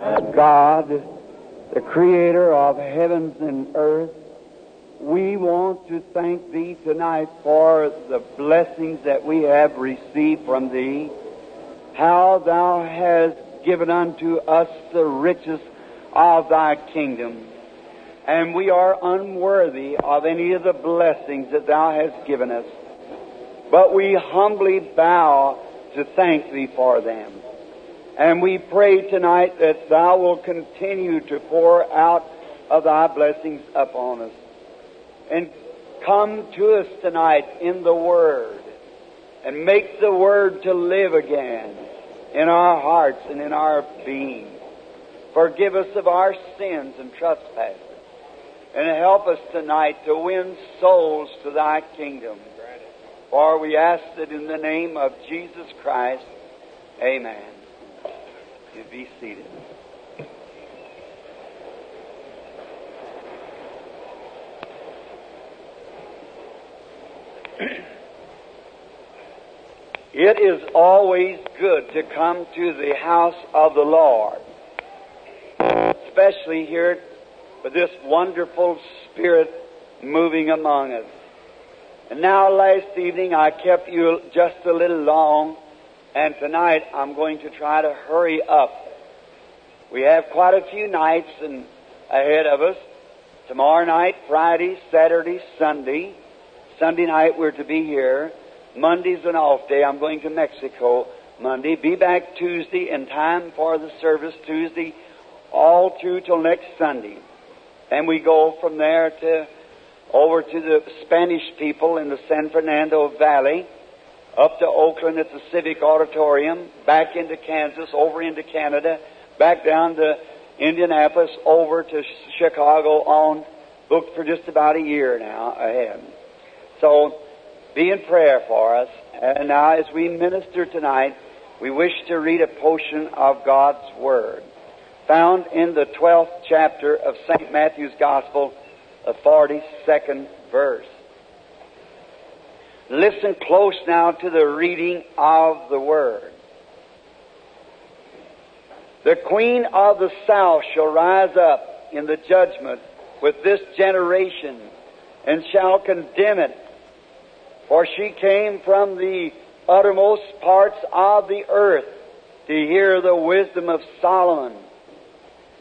God, the creator of heavens and earth, we want to thank Thee tonight for the blessings that we have received from Thee, how Thou hast given unto us the riches of Thy kingdom. And we are unworthy of any of the blessings that Thou hast given us. But we humbly bow to thank Thee for them. And we pray tonight that Thou will continue to pour out of Thy blessings upon us. And come to us tonight in the Word. And make the Word to live again in our hearts and in our being. Forgive us of our sins and trespasses. And help us tonight to win souls to Thy kingdom. For we ask it in the name of Jesus Christ. Amen. You be seated. It is always good to come to the house of the Lord, especially here with this wonderful Spirit moving among us. And now last evening I kept you just a little long, and tonight I'm going to try to hurry up. We have quite a few nights ahead of us. Tomorrow night, Friday, Saturday, Sunday. Sunday night we're to be here. Monday's an off day. I'm going to Mexico Monday. Be back Tuesday in time for the service Tuesday, all through till next Sunday. And we go from there to over to the Spanish people in the San Fernando Valley, up to Oakland at the Civic Auditorium, back into Kansas, over into Canada, back down to Indianapolis, over to Chicago, on booked for just about a year now ahead. So be in prayer for us. And now as we minister tonight, we wish to read a portion of God's Word, found in the 12th chapter of St. Matthew's Gospel, the 42nd verse. Listen close now to the reading of the Word. The queen of the south shall rise up in the judgment with this generation, and shall condemn it, for she came from the uttermost parts of the earth to hear the wisdom of Solomon.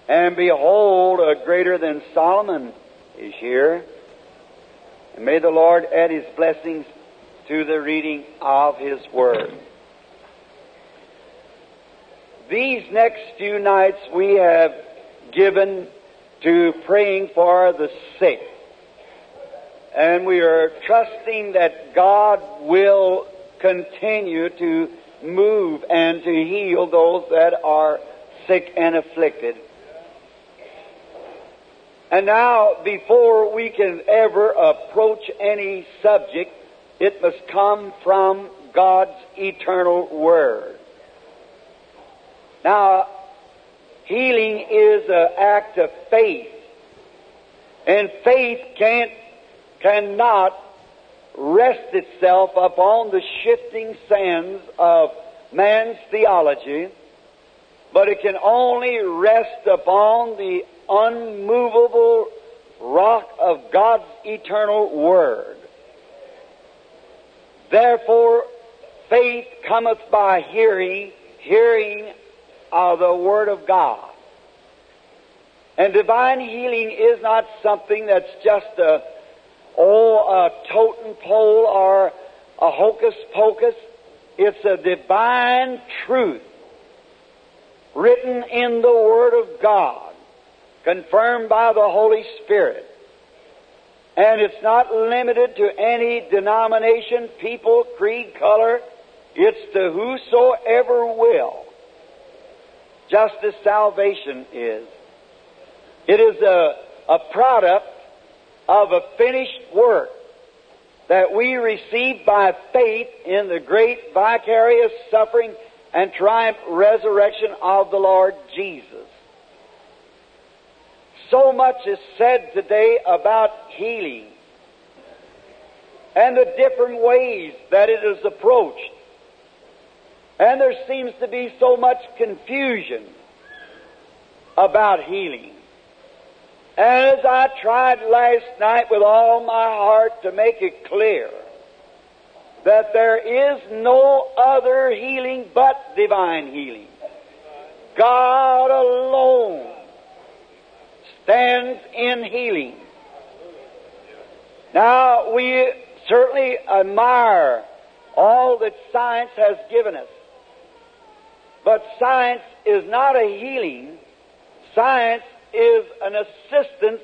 And behold, a greater than Solomon is here. And may the Lord add His blessings to the reading of His Word. These next few nights we have given to praying for the sick. And we are trusting that God will continue to move and to heal those that are sick and afflicted. And now, before we can ever approach any subject, it must come from God's eternal Word. Now, healing is an act of faith, and faith cannot rest itself upon the shifting sands of man's theology, but it can only rest upon the unmovable rock of God's eternal Word. Therefore, faith cometh by hearing, hearing of the Word of God. And divine healing is not something that's just a totem pole or a hocus pocus. It's a divine truth written in the Word of God, confirmed by the Holy Spirit. And it's not limited to any denomination, people, creed, color. It's to whosoever will, just as salvation is. It is a product of a finished work that we receive by faith in the great vicarious suffering and triumph resurrection of the Lord Jesus. So much is said today about healing and the different ways that it is approached. And there seems to be so much confusion about healing. As I tried last night with all my heart to make it clear that there is no other healing but divine healing. God alone stands in healing. Now, we certainly admire all that science has given us. But science is not a healing. Science is an assistance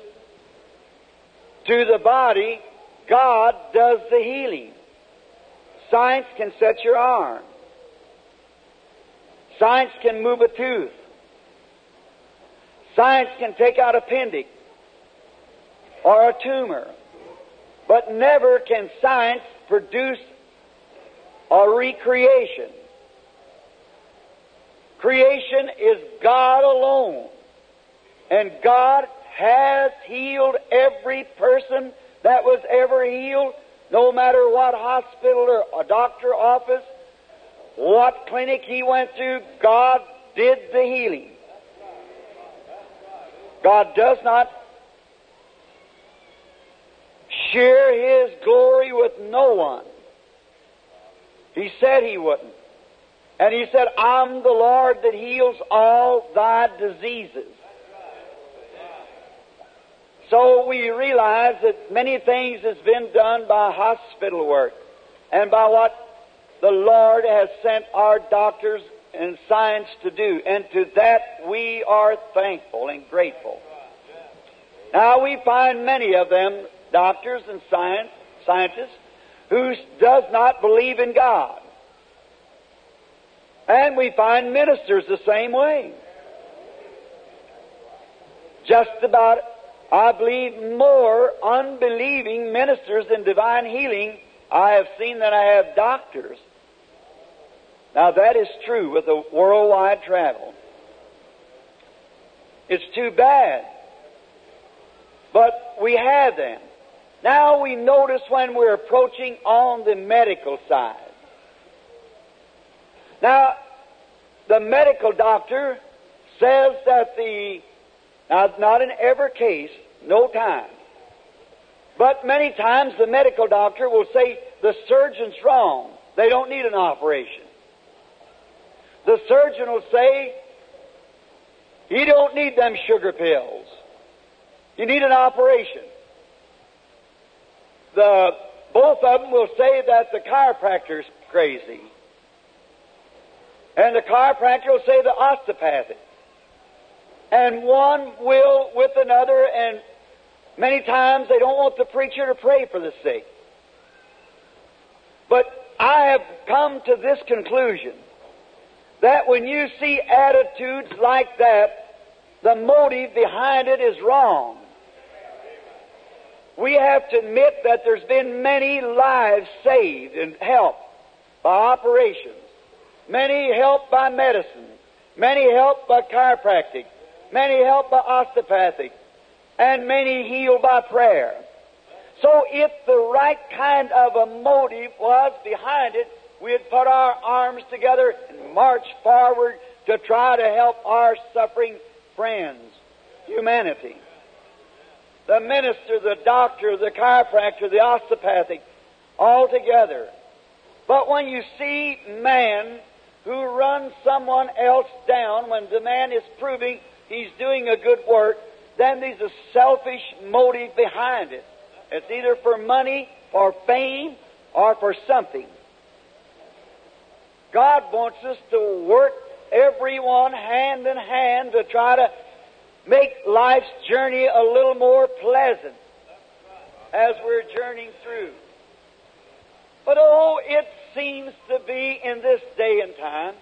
to the body. God does the healing. Science can set your arm. Science can move a tooth. Science can take out an appendix or a tumor. But never can science produce a recreation. Creation is God alone. And God has healed every person that was ever healed, no matter what hospital or a doctor office, what clinic he went to, God did the healing. God does not share His glory with no one. He said He wouldn't. And He said, I'm the Lord that heals all thy diseases. So we realize that many things has been done by hospital work and by what the Lord has sent our doctors and science to do. And to that we are thankful and grateful. Now we find many of them, doctors and scientists, who does not believe in God. And we find ministers the same way. Just about, I believe, more unbelieving ministers in divine healing I have seen than I have doctors. Now that is true with the worldwide travel. It's too bad. But we have them. Now we notice when we're approaching on the medical side. Now, the medical doctor says that not in every case, no time, but many times the medical doctor will say, the surgeon's wrong, they don't need an operation. The surgeon will say, you don't need them sugar pills, you need an operation. Both of them will say that the chiropractor's crazy. And the chiropractor will say the osteopathic. And one will with another, and many times they don't want the preacher to pray for the sick. But I have come to this conclusion, that when you see attitudes like that, the motive behind it is wrong. We have to admit that there's been many lives saved and helped by operations. Many helped by medicine, many helped by chiropractic, many helped by osteopathic, and many healed by prayer. So if the right kind of a motive was behind it, we'd put our arms together and march forward to try to help our suffering friends, humanity. The minister, the doctor, the chiropractor, the osteopathic, all together. But when you see man who runs someone else down when the man is proving he's doing a good work, then there's a selfish motive behind it. It's either for money, for fame, or for something. God wants us to work everyone hand in hand to try to make life's journey a little more pleasant as we're journeying through. But oh, it seems to be in this day and time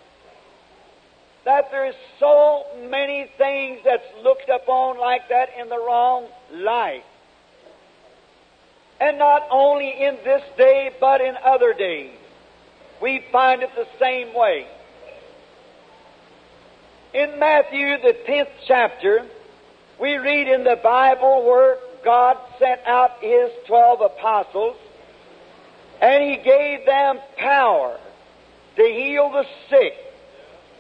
that there's so many things that's looked upon like that in the wrong light. And not only in this day, but in other days. We find it the same way. In Matthew, the 10th chapter, we read in the Bible where God sent out His 12 apostles, and He gave them power to heal the sick,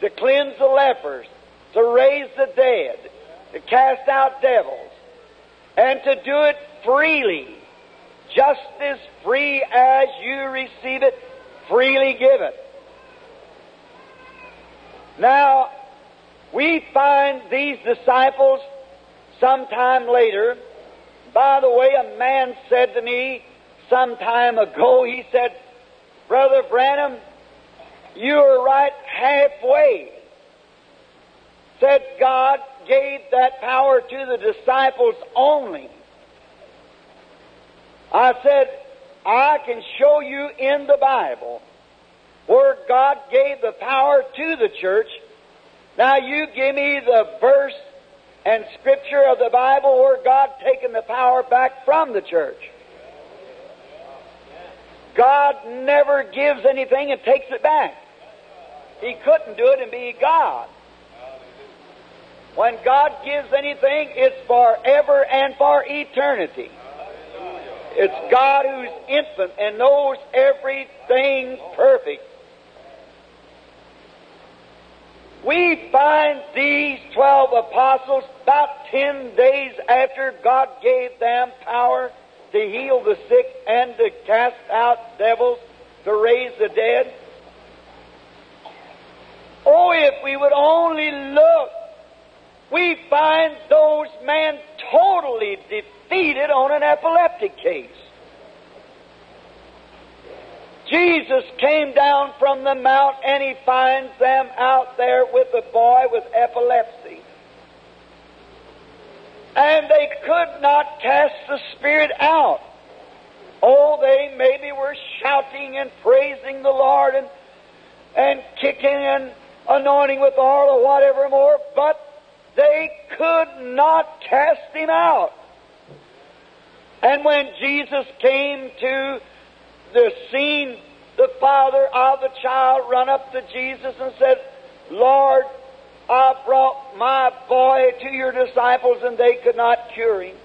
to cleanse the lepers, to raise the dead, to cast out devils, and to do it freely, just as free as you receive it, freely given. Now, we find these disciples sometime later. By the way, a man said to me some time ago, he said, "Brother Branham, you were right halfway." Said God gave that power to the disciples only. I said, I can show you in the Bible where God gave the power to the church. Now you give me the verse and scripture of the Bible where God taken the power back from the church. God never gives anything and takes it back. He couldn't do it and be God. When God gives anything, it's forever and for eternity. It's God who's infinite and knows everything perfect. We find these 12 apostles about 10 days after God gave them power to heal the sick and to cast out devils, to raise the dead. Oh, if we would only look, we find those men totally defeated on an epileptic case. Jesus came down from the mount and He finds them out there with the boy with epilepsy. And they could not cast the spirit out. Oh, they maybe were shouting and praising the Lord and kicking and anointing with oil or whatever more, but they could not cast him out. And when Jesus came to the scene, the father of the child run up to Jesus and said, "Lord, I brought my boy to your disciples and they could not cure him.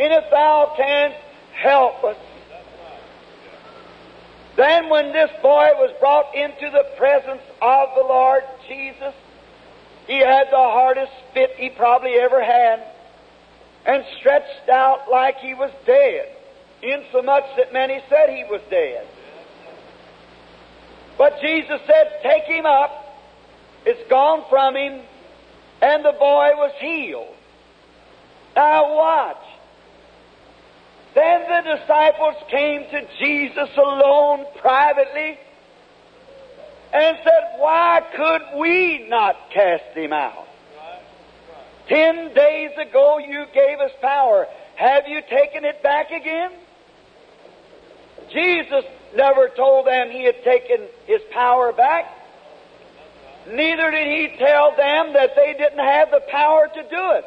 And if thou canst, help us." Then when this boy was brought into the presence of the Lord Jesus, he had the hardest fit he probably ever had, and stretched out like he was dead, insomuch that many said he was dead. But Jesus said, "Take him up." It's gone from him, and the boy was healed. Now watch. Then the disciples came to Jesus alone privately and said, "Why could we not cast him out? 10 days ago you gave us power. Have you taken it back again?" Jesus never told them He had taken His power back. Neither did He tell them that they didn't have the power to do it.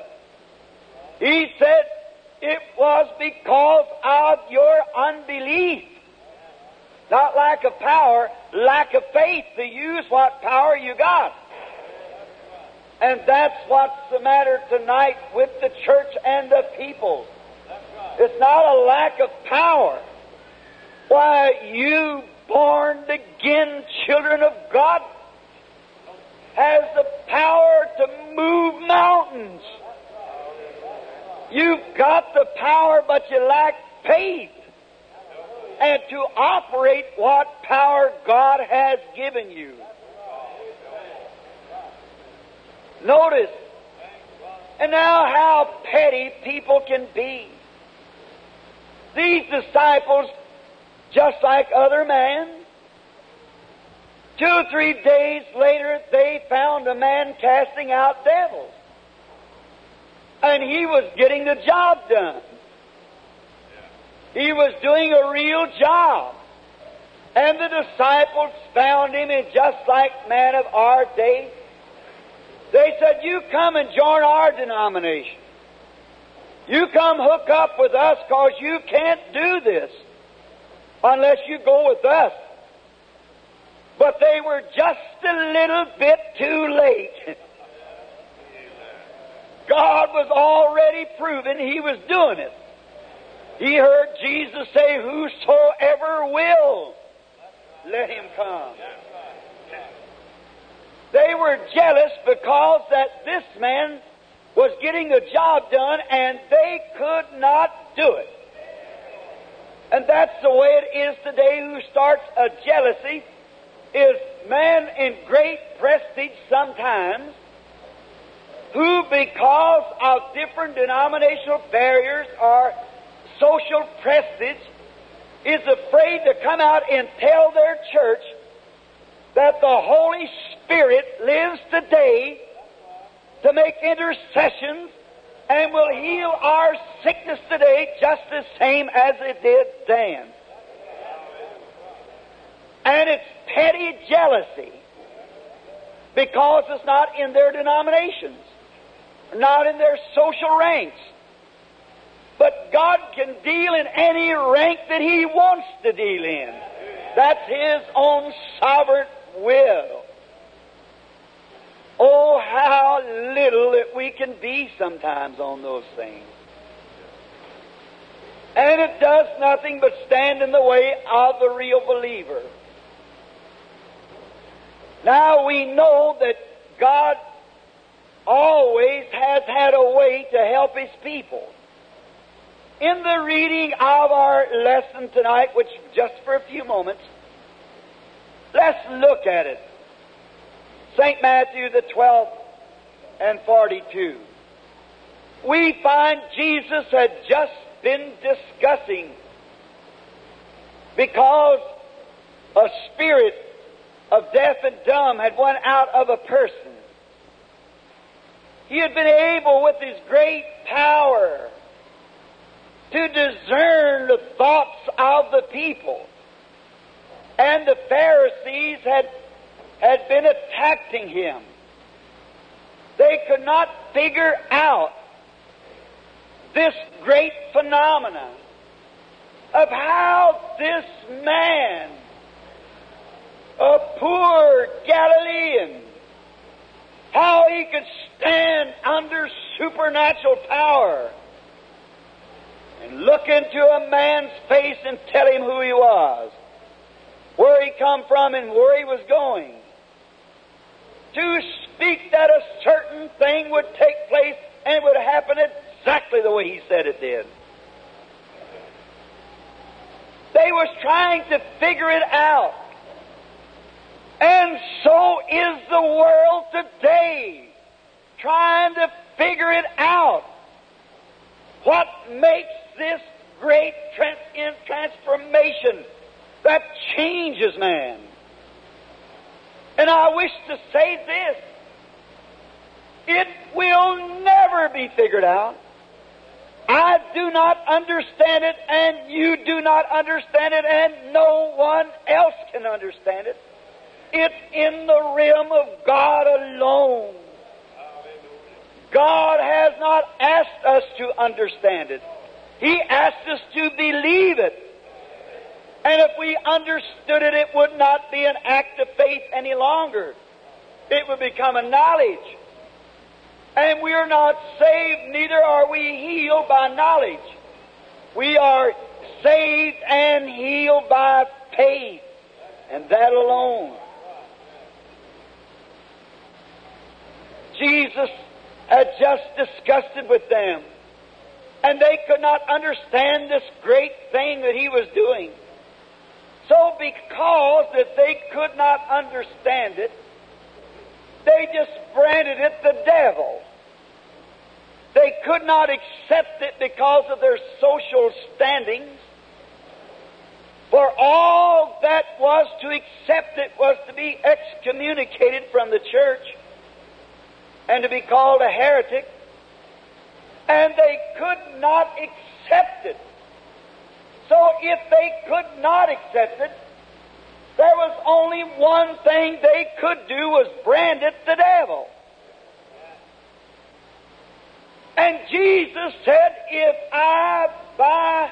He said, "It was because of your unbelief." Not lack of power, lack of faith to use what power you got. And that's what's the matter tonight with the church and the people. It's not a lack of power. Why, you born-again children of God has the power to move mountains. You've got the power, but you lack faith. And to operate what power God has given you. Notice, and now how petty people can be. These disciples, just like other men, 2 or 3 days later they found a man casting out devils. And he was getting the job done. He was doing a real job. And the disciples found him, and just like men of our day, they said, "You come and join our denomination. You come hook up with us, because you can't do this unless you go with us." But they were just a little bit too late. God was already proven He was doing it. He heard Jesus say, "Whosoever will, let him come." They were jealous because that this man was getting the job done, and they could not do it. And that's the way it is today. Who starts a jealousy is man in great prestige sometimes, who because of different denominational barriers or social prestige is afraid to come out and tell their church that the Holy Spirit lives today to make intercessions and will heal our sickness today just the same as it did then. And it's petty jealousy because it's not in their denominations, not in their social ranks. But God can deal in any rank that He wants to deal in. That's His own sovereign will. Oh, how little that we can be sometimes on those things. And it does nothing but stand in the way of the real believer. Now we know that God always has had a way to help His people. In the reading of our lesson tonight, which just for a few moments, let's look at it. St. Matthew, the 12th and 42. We find Jesus had just been discussing, because a spirit of deaf and dumb had went out of a person, He had been able with His great power to discern the thoughts of the people. And the Pharisees had been attacking Him. They could not figure out this great phenomenon of how this man, a poor Galilean, how he could stand under supernatural power and look into a man's face and tell him who he was, where he come from, and where he was going. To speak that a certain thing would take place and it would happen exactly the way He said it did. They was trying to figure it out. And so is the world today, trying to figure it out. What makes this great transformation that changes man? And I wish to say this: it will never be figured out. I do not understand it, and you do not understand it, and no one else can understand it. It's in the realm of God alone. God has not asked us to understand it. He asked us to believe it. And if we understood it, it would not be an act of faith any longer. It would become a knowledge. And we are not saved, neither are we healed by knowledge. We are saved and healed by faith, and that alone. Jesus had just discussed it with them, and they could not understand this great thing that He was doing. So because that they could not understand it, they just branded it the devil. They could not accept it because of their social standings. For all that was to accept it was to be excommunicated from the church and to be called a heretic. And they could not accept it. So if they could not accept it, there was only one thing they could do, was brand it the devil. And Jesus said, if I by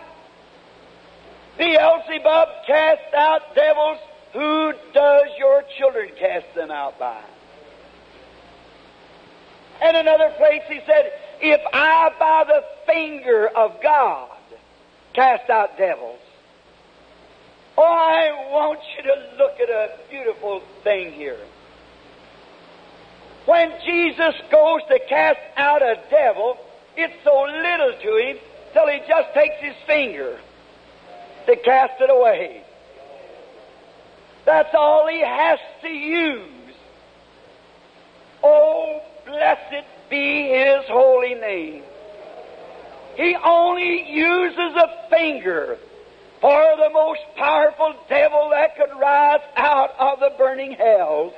Beelzebub cast out devils, who does your children cast them out by? And another place He said, if I by the finger of God cast out devils. Oh, I want you to look at a beautiful thing here. When Jesus goes to cast out a devil, it's so little to him till he just takes his finger to cast it away. That's all he has to use. Oh, blessed be His holy name. He only uses a finger for the most powerful devil that could rise out of the burning hells.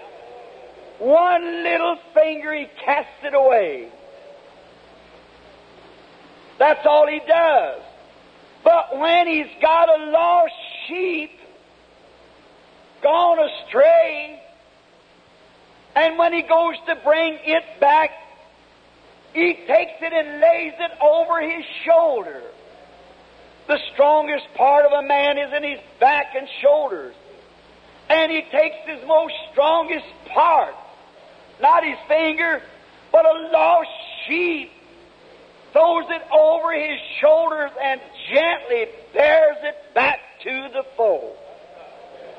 One little finger, he casts it away. That's all he does. But when he's got a lost sheep gone astray, and when he goes to bring it back, he takes it and lays it over his shoulder. The strongest part of a man is in his back and shoulders. And he takes his most strongest part, not his finger, but a lost sheep, throws it over his shoulders and gently bears it back to the fold.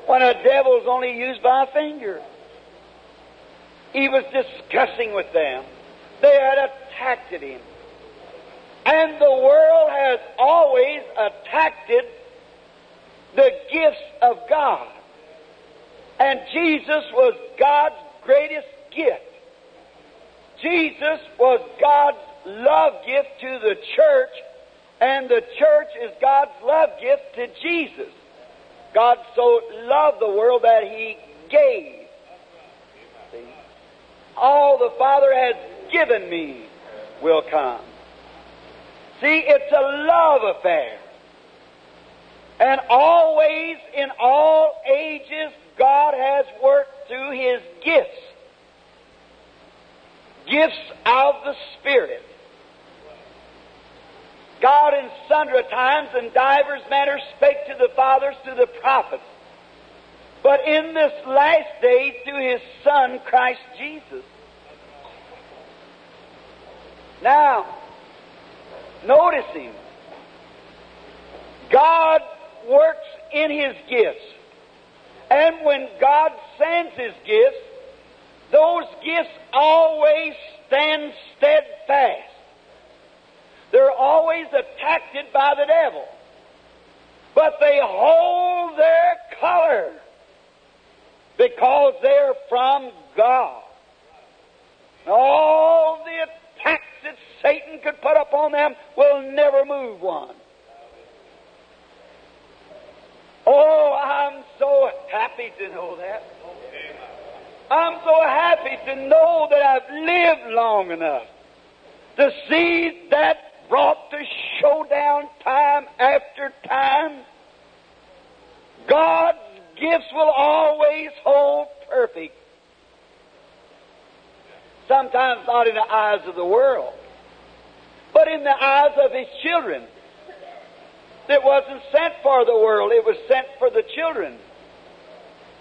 When a devil's only used by a finger. He was discussing with them. They had attacked him. And the world has always attacked the gifts of God. And Jesus was God's greatest gift. Jesus was God's love gift to the church, and the church is God's love gift to Jesus. God so loved the world that He gave. See? All the Father has given me will come. See, it's a love affair. And always, in all ages, God has worked through His gifts. Gifts of the Spirit. God in sundry times and divers manners spake to the fathers through the prophets. But in this last day, through His Son, Christ Jesus. Now, notice Him. God works in His gifts. And when God sends His gifts, those gifts always stand steadfast. They're always attacked by the devil. But they hold their color because they're from God. All the attacks that Satan could put upon them will never move one. Oh, I'm so happy to know that. I'm so happy to know that I've lived long enough to see that brought to showdown time after time. God's gifts will always hold perfect. Sometimes not in the eyes of the world, but in the eyes of His children. It wasn't sent for the world, it was sent for the children.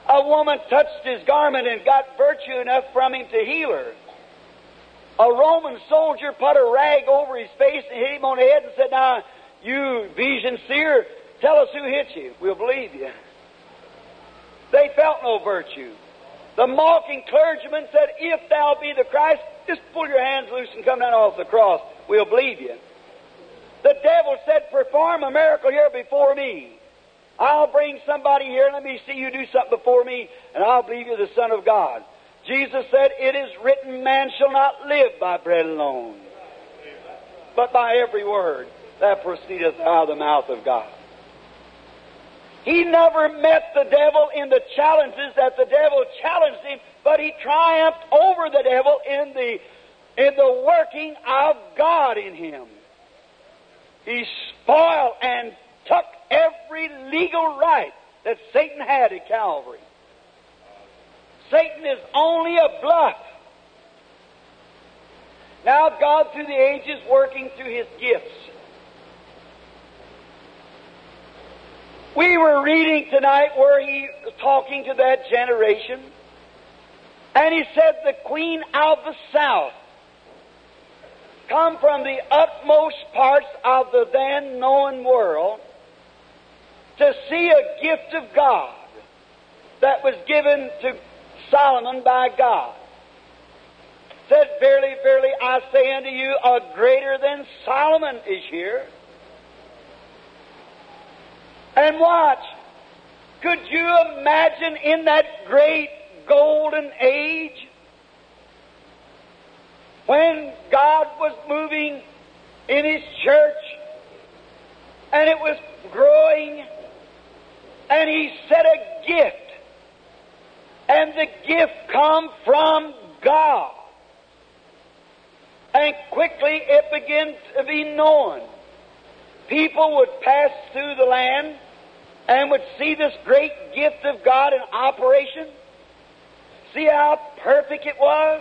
A woman touched His garment and got virtue enough from Him to heal her. A Roman soldier put a rag over his face and hit him on the head and said, "Now, you Vision seer, tell us who hit you. We'll believe you." They felt no virtue. The mocking clergyman said, "If thou be the Christ, just pull your hands loose and come down off the cross. We'll believe you." The devil said, "Perform a miracle here before me. I'll bring somebody here, let me see you do something before me, and I'll believe you're the Son of God." Jesus said, "It is written, man shall not live by bread alone, but by every word that proceedeth out of the mouth of God." He never met the devil in the challenges that the devil challenged him, but he triumphed over the devil in the working of God in him. He spoiled and took every legal right that Satan had at Calvary. Satan is only a bluff. Now God, through the ages, working through His gifts. We were reading tonight where He was talking to that generation, and He said, "The Queen of the South come from the utmost parts of the then known world to see a gift of God that was given to Solomon by God. said, Verily, verily, I say unto you, a greater than Solomon is here. And watch, could you imagine in that great golden age when God was moving in His church and it was growing and He set a gift and the gift come from God and quickly it began to be known. People would pass through the land and would see this great gift of God in operation. See how perfect it was?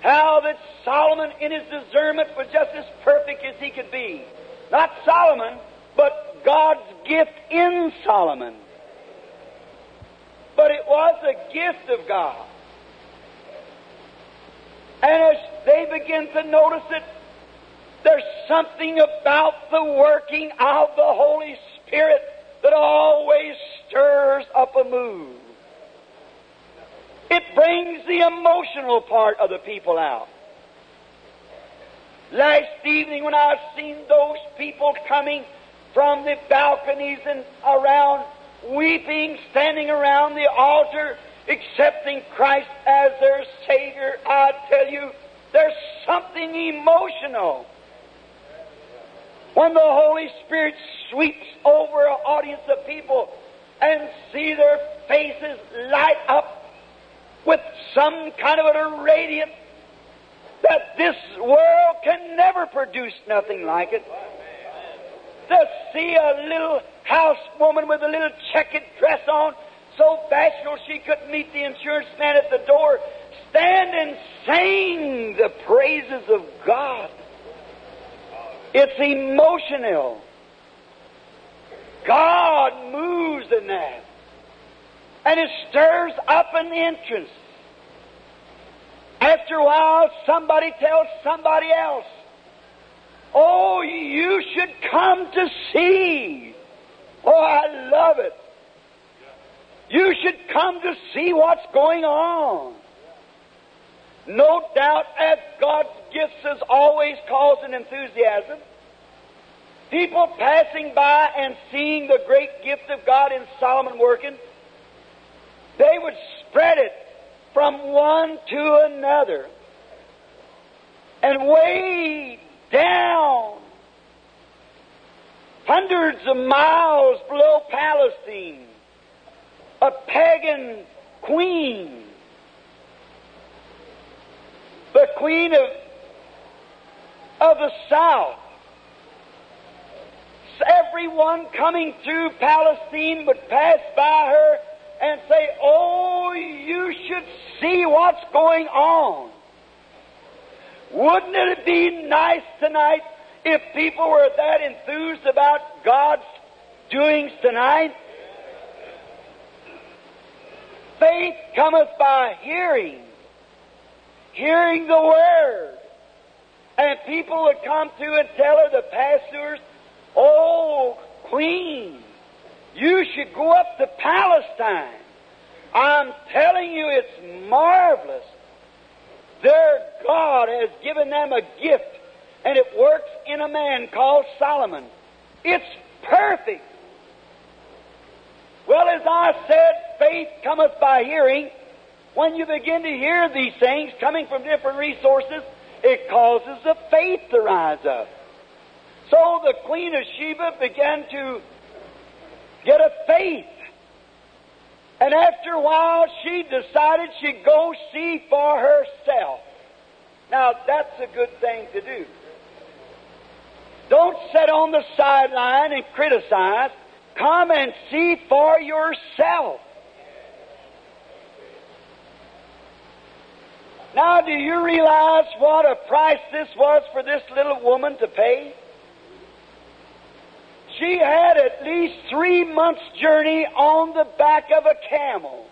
How that Solomon in his discernment was just as perfect as he could be. Not Solomon, but God's gift in Solomon. But it was a gift of God. And as they begin to notice it, there's something about the working of the Holy Spirit that always stirs up a move. It brings the emotional part of the people out. Last evening when I've seen those people coming from the balconies and around, weeping, standing around the altar, accepting Christ as their Savior, I tell you, there's something emotional. When the Holy Spirit sweeps over an audience of people and see their faces light up with some kind of a radiance that this world can never produce nothing like it. To see a little housewoman with a little checkered dress on, so bashful she couldn't meet the insurance man at the door, stand and sing the praises of God. It's emotional. God moves in that. And it stirs up an interest. After a while, somebody tells somebody else, oh, you should come to see. Oh, I love it. You should come to see what's going on. No doubt, as God's gifts has always caused an enthusiasm, people passing by and seeing the great gift of God in Solomon working, they would spread it from one to another. And way down, hundreds of miles below Palestine, a pagan queen, the queen of the south, everyone coming through Palestine would pass by her and say, oh, you should see what's going on. Wouldn't it be nice tonight if people were that enthused about God's doings tonight? Faith cometh by hearing, hearing the Word. And people would come to and tell her, the pastors, oh, Queen, you should go up to Palestine. I'm telling you, it's marvelous. Their God has given them a gift, and it works in a man called Solomon. It's perfect. Well, as I said, faith cometh by hearing. When you begin to hear these things coming from different resources, it causes the faith to rise up. So the Queen of Sheba began to get a faith. And after a while, she decided she'd go see for herself. Now, that's a good thing to do. Don't sit on the sideline and criticize. Come and see for yourself. Now, do you realize what a price this was for this little woman to pay? She had at least 3 months' journey on the back of a camel.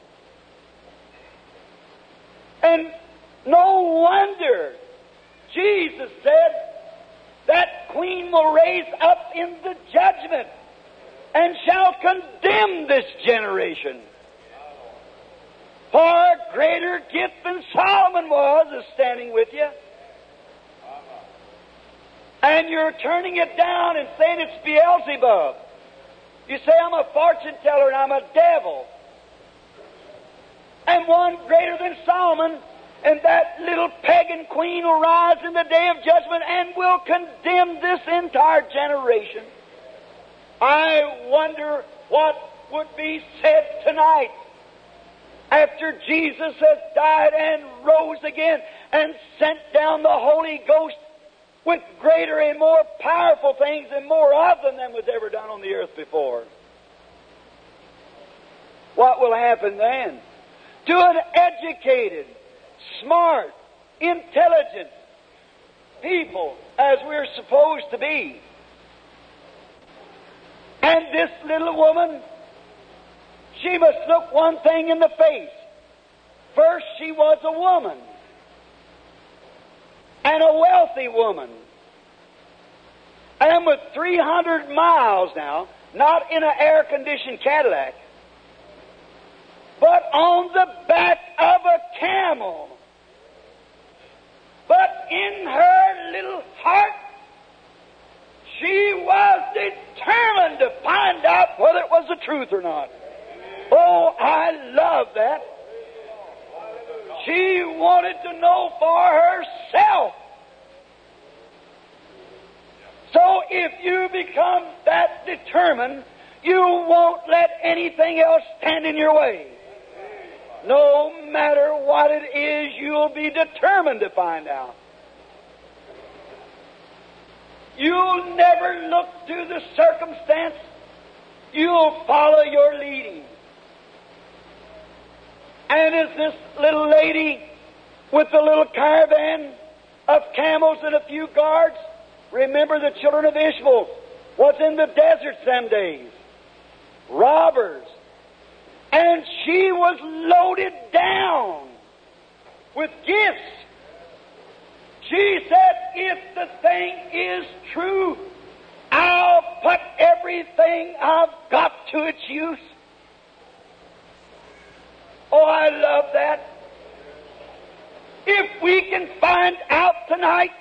And no wonder Jesus said, that queen will raise up in the judgment and shall condemn this generation. Far greater gift than Solomon was is standing with you. And you're turning it down and saying it's Beelzebub. You say, I'm a fortune teller and I'm a devil. And one greater than Solomon, and that little pagan queen will rise in the day of judgment and will condemn this entire generation. I wonder what would be said tonight after Jesus has died and rose again and sent down the Holy Ghost with greater and more powerful things and more of them than was ever done on the earth before. What will happen then? To an educated, smart, intelligent people, as we're supposed to be. And this little woman, she must look one thing in the face. First, she was a woman, and a wealthy woman. And with 300 miles now, not in an air-conditioned Cadillac, but on the back of a camel. But in her little heart, she was determined to find out whether it was the truth or not. Oh, I love that. She wanted to know for herself. So if you become that determined, you won't let anything else stand in your way. No matter what it is, you'll be determined to find out. You'll never look to the circumstance. You'll follow your leading. And as this little lady with the little caravan of camels and a few guards, remember the children of Ishmael was in the desert some days. Robbers. And she was loaded down with gifts. She said, if the thing is true, I'll put everything I've got to its use. Oh, I love that. If we can find out tonight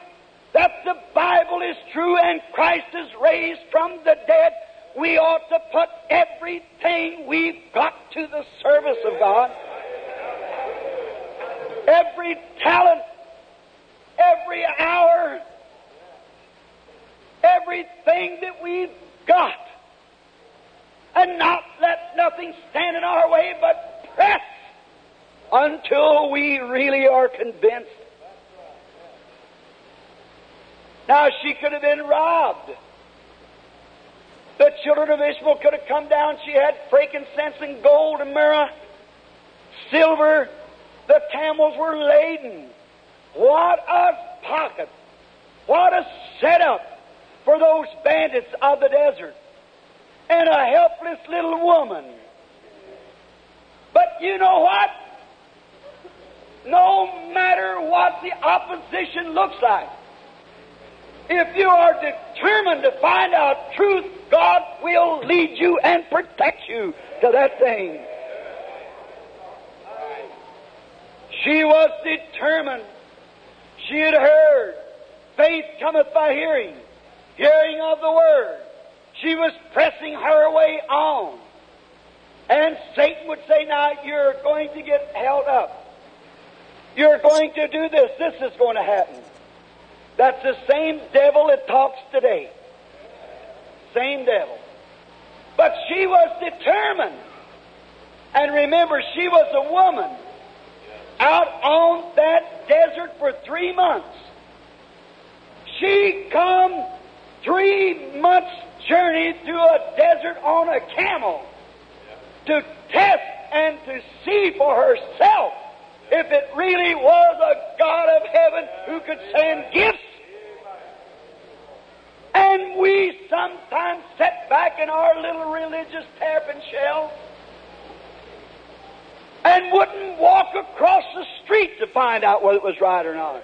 that the Bible is true and Christ is raised from the dead, we ought to put everything we've got to the service of God. Every talent, every hour, everything that we've got. And not let nothing stand in our way but press until we really are convinced. Now, she could have been robbed. The children of Ishmael could have come down. She had frankincense and gold and myrrh, silver. The camels were laden. What a pocket. What a setup for those bandits of the desert. And a helpless little woman. But you know what? No matter what the opposition looks like, if you are determined to find out truth, God will lead you and protect you to that thing. She was determined. She had heard. Faith cometh by hearing. Hearing of the Word. She was pressing her way on. And Satan would say, now you're going to get held up. You're going to do this. This is going to happen. That's the same devil that talks today. Same devil. But she was determined. And remember, she was a woman out on that desert for 3 months. She come 3 months journey through a desert on a camel to test and to see for herself if it really was a God of heaven who could send gifts. And we sometimes sit back in our little religious tarpon shell and wouldn't walk across the street to find out whether it was right or not.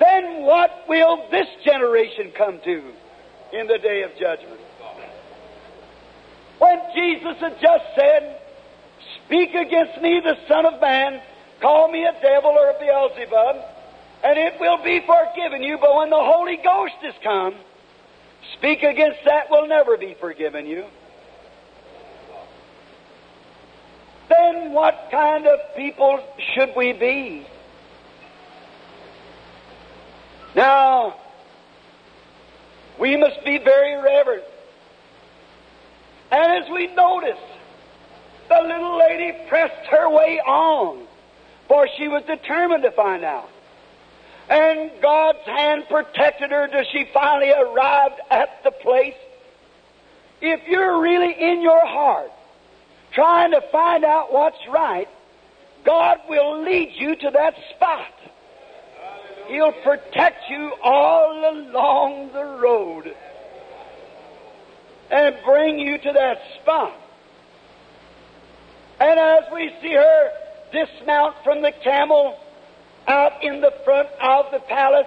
Then what will this generation come to in the day of judgment? When Jesus had just said, speak against me, the Son of Man, call me a devil or a Beelzebub, and it will be forgiven you. But when the Holy Ghost is come, speak against that will never be forgiven you. Then what kind of people should we be? Now, we must be very reverent. And as we notice, the little lady pressed her way on, for she was determined to find out. And God's hand protected her till she finally arrived at the place. If you're really in your heart trying to find out what's right, God will lead you to that spot. He'll protect you all along the road and bring you to that spot. And as we see her dismount from the camel out in the front of the palace,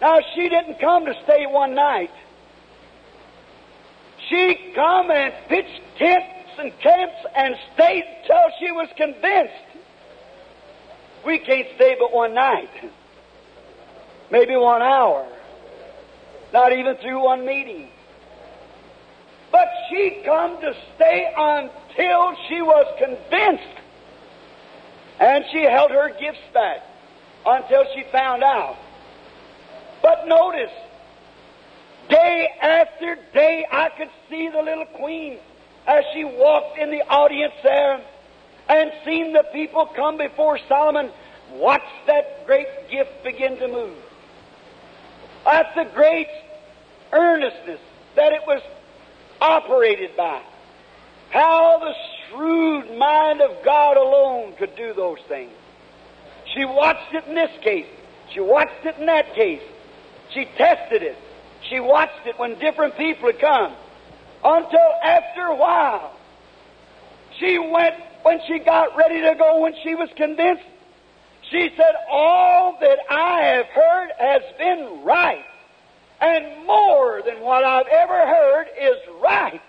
now she didn't come to stay one night. She come and pitched tents and camps and stayed till she was convinced. We can't stay but one night. Maybe 1 hour. Not even through one meeting. But she come to stay until she was convinced. And she held her gifts back until she found out. But notice, day after day I could see the little queen as she walked in the audience there and seen the people come before Solomon. Watch that great gift begin to move. That's the great earnestness that it was operated by. How the shrewd mind of God alone could do those things. She watched it in this case. She watched it in that case. She tested it. She watched it when different people had come. Until after a while, she went, when she got ready to go, when she was convinced, she said, all that I have heard has been right. And more than what I've ever heard is right.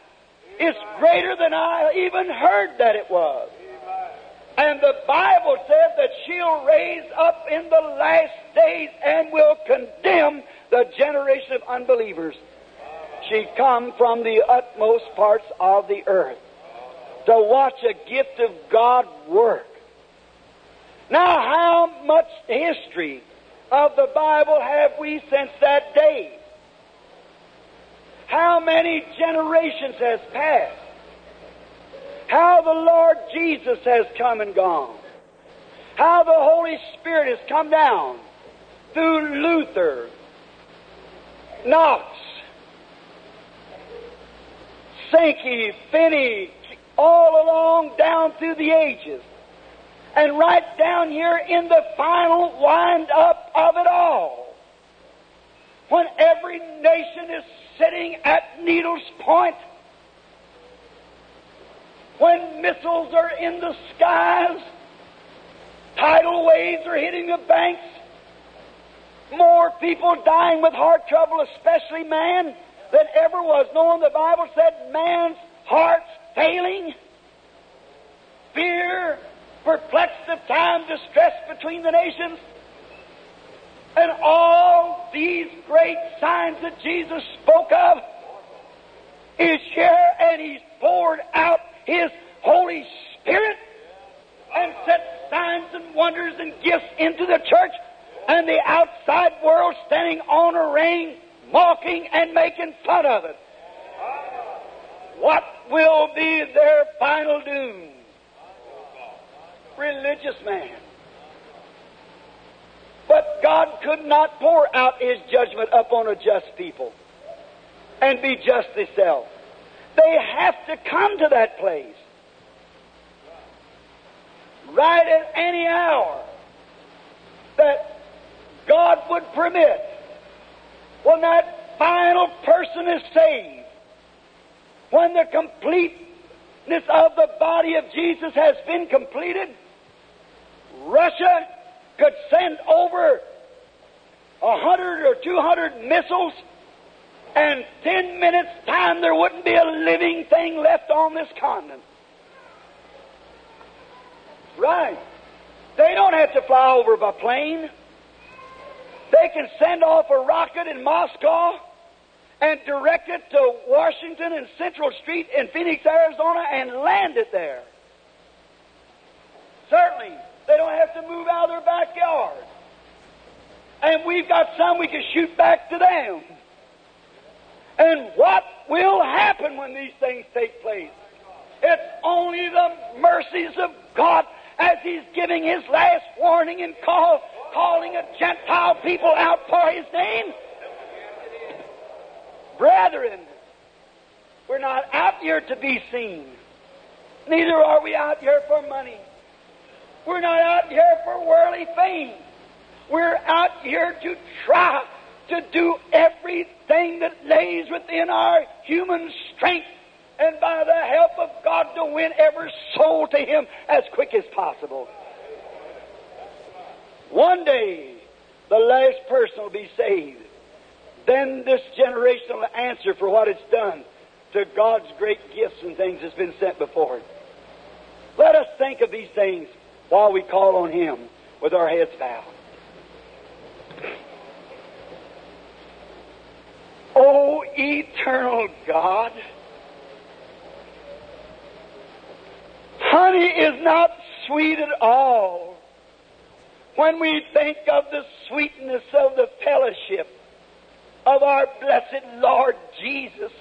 It's greater than I even heard that it was. And the Bible said that she'll raise up in the last days and will condemn the generation of unbelievers. She come from the utmost parts of the earth to watch a gift of God work. Now, how much history of the Bible have we since that day? How many generations has passed? How the Lord Jesus has come and gone. How the Holy Spirit has come down through Luther, Knox, Sankey, Finney, all along down through the ages. And right down here in the final wind-up of it all, when every nation is sitting at needle's point, when missiles are in the skies, tidal waves are hitting the banks, more people dying with heart trouble, especially man, than ever was known. The Bible said man's heart's failing, fear, perplexed of time, distress between the nations, and all these great signs that Jesus spoke of is here, and He's poured out His Holy Spirit and set signs and wonders and gifts into the church, and the outside world standing on a ring, mocking and making fun of it. What will be their final doom? Religious man. But God could not pour out His judgment upon a just people and be just themselves. They have to come to that place. Right at any hour that God would permit, when that final person is saved, when the completeness of the body of Jesus has been completed, Russia could send over 100 or 200 missiles, and 10 minutes' time there wouldn't be a living thing left on this continent. Right. They don't have to fly over by plane. They can send off a rocket in Moscow and direct it to Washington and Central Street in Phoenix, Arizona, and land it there. Certainly, they don't have to move out of their backyard. And we've got some we can shoot back to them. And what will happen when these things take place? It's only the mercies of God as He's giving His last warning and calling a Gentile people out for His name. Brethren, we're not out here to be seen. Neither are we out here for money. We're not out here for worldly fame. We're out here to try to do everything that lays within our human strength, and by the help of God to win every soul to Him as quick as possible. One day, the last person will be saved. Then this generation will answer for what it's done to God's great gifts and things that's been sent before it. Let us think of these things while we call on Him with our heads bowed. O eternal God, honey is not sweet at all when we think of the sweetness of the fellowship of our blessed Lord Jesus.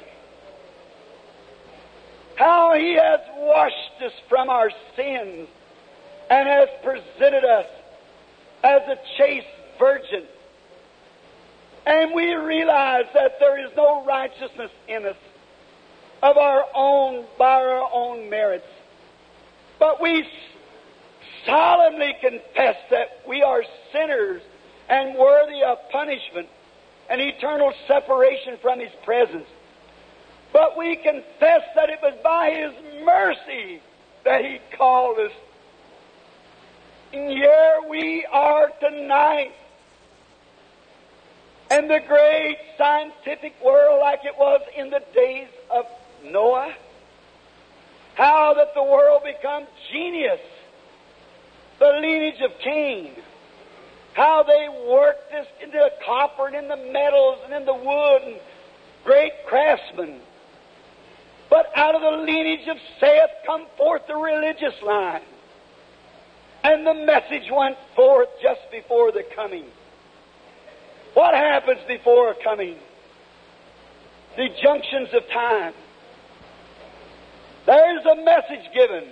How He has washed us from our sins and has presented us as a chaste virgin. And we realize that there is no righteousness in us of our own, by our own merits. But we solemnly confess that we are sinners and worthy of punishment and eternal separation from His presence. But we confess that it was by His mercy that He called us. And here we are tonight. And the great scientific world, like it was in the days of Noah, how that the world become genius, the lineage of Cain, how they worked this into the copper and in the metals and in the wood, and great craftsmen. But out of the lineage of Seth come forth the religious line. And the message went forth just before the coming. What happens before a coming? The junctions of time. There's a message given.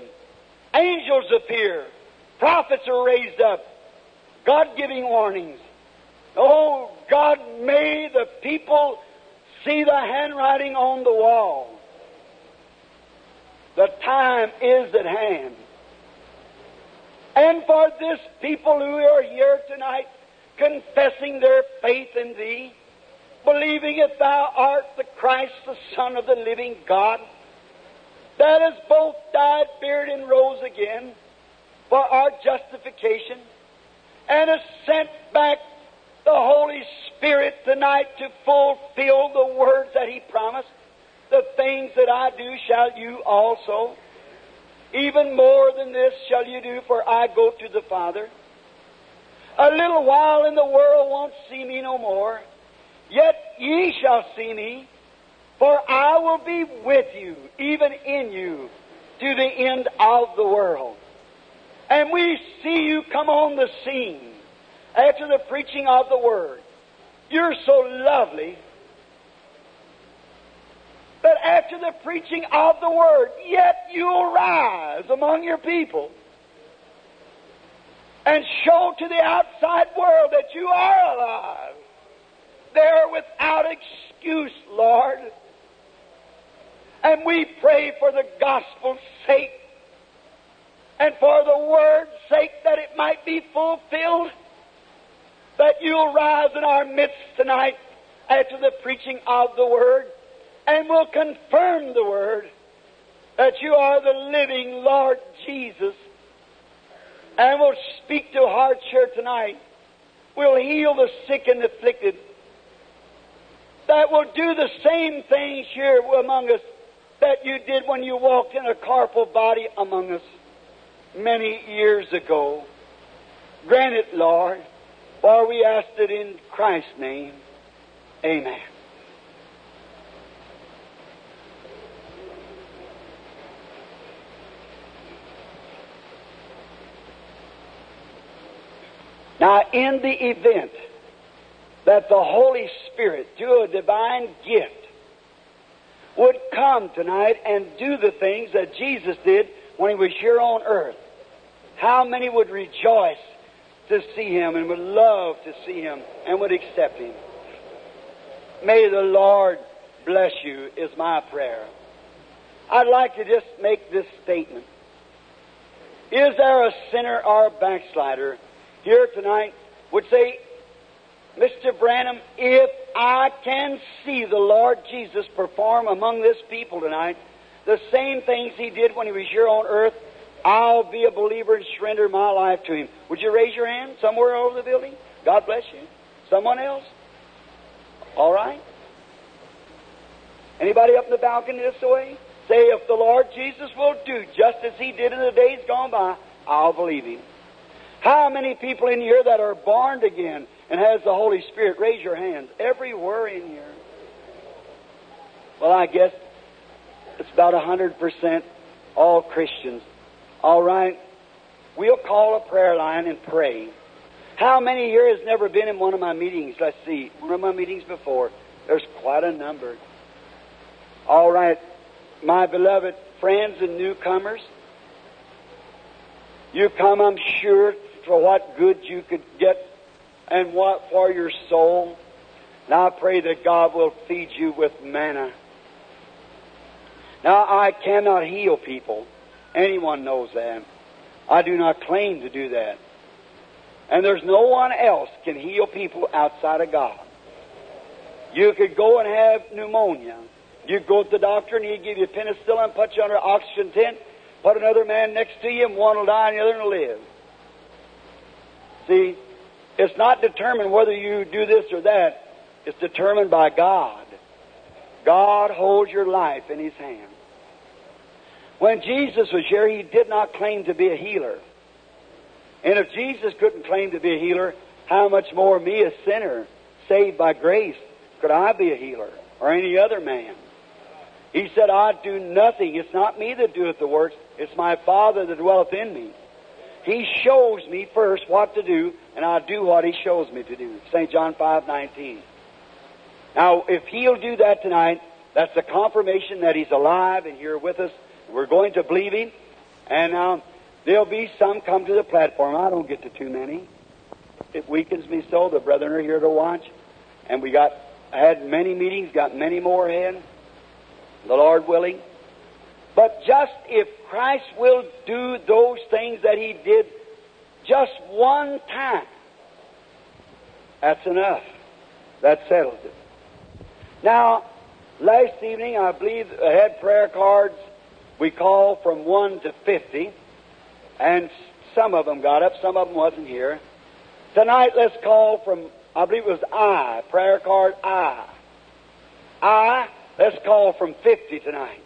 Angels appear. Prophets are raised up. God giving warnings. Oh, God made the people see the handwriting on the wall. The time is at hand. And for this people who are here tonight, confessing their faith in Thee, believing that Thou art the Christ, the Son of the living God, that has both died, buried, and rose again for our justification, and has sent back the Holy Spirit tonight to fulfill the words that He promised. The things that I do shall you also. Even more than this shall you do, for I go to the Father. A little while in the world won't see Me no more, yet ye shall see Me, for I will be with you, even in you, to the end of the world. And we see You come on the scene after the preaching of the Word. You're so lovely that after the preaching of the Word, yet You'll rise among Your people and show to the outside world that You are alive. They're without excuse, Lord. And we pray for the gospel's sake and for the Word's sake that it might be fulfilled, that You'll rise in our midst tonight after the preaching of the Word, and will confirm the Word that You are the living Lord Jesus, and will speak to hearts here tonight. We'll heal the sick and afflicted. That will do the same things here among us that You did when You walked in a corporal body among us. many years ago. Grant it, Lord, for we ask it in Christ's name. Amen. Now, in the event that the Holy Spirit, through a divine gift, would come tonight and do the things that Jesus did when He was here on earth, how many would rejoice to see Him and would love to see Him and would accept Him? May the Lord bless you is my prayer. I'd like to just make this statement. Is there a sinner or a backslider here tonight would say, Mr. Branham, if I can see the Lord Jesus perform among this people tonight the same things He did when He was here on earth, I'll be a believer and surrender my life to Him. Would you raise your hand somewhere over the building? God bless you. Someone else? All right. Anybody up in the balcony this way? Say, if the Lord Jesus will do just as He did in the days gone by, I'll believe Him. How many people in here that are born again and has the Holy Spirit? Raise your hands. Everywhere in here. Well, I guess it's about 100% all Christians. All right. We'll call a prayer line and pray. How many here has never been in one of my meetings? Let's see. One of my meetings before. There's quite a number. All right. My beloved friends and newcomers, you come, I'm sure, for what good you could get and what for your soul. Now I pray that God will feed you with manna. Now I cannot heal people. Anyone knows that. I do not claim to do that. And there's no one else can heal people outside of God. You could go and have pneumonia. You go to the doctor and he'd give you penicillin, put you under an oxygen tent, put another man next to you, and one will die and the other will live. See, it's not determined whether you do this or that. It's determined by God. God holds your life in His hand. When Jesus was here, He did not claim to be a healer. And if Jesus couldn't claim to be a healer, how much more me, a sinner, saved by grace, could I be a healer or any other man? He said, I do nothing. It's not me that doeth the works. It's my Father that dwelleth in me. He shows me first what to do, and I do what He shows me to do. St. John 5:19. Now, if He'll do that tonight, that's a confirmation that He's alive and here with us. We're going to believe Him. And now, there'll be some come to the platform. I don't get to too many. It weakens me so. The brethren are here to watch. And I had many meetings, got many more ahead, the Lord willing. But just if Christ will do those things that He did just one time, that's enough. That settles it. Now, last evening, I believe I had prayer cards. We called from 1 to 50, and some of them got up, some of them wasn't here. Tonight, let's call from, I believe it was I, prayer card I. I, let's call from 50 tonight.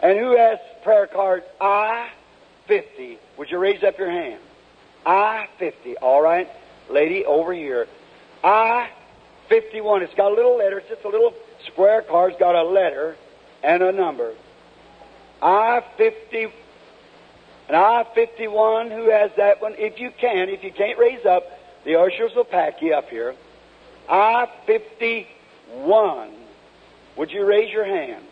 And who has prayer card I-50? Would you raise up your hand? I-50. All right. Lady over here. I-51. It's got a little letter. It's just a little square card. It's got a letter and a number. I-50 and I-51. Who has that one? If you can. If you can't raise up, the ushers will pack you up here. I-51. Would you raise your hand?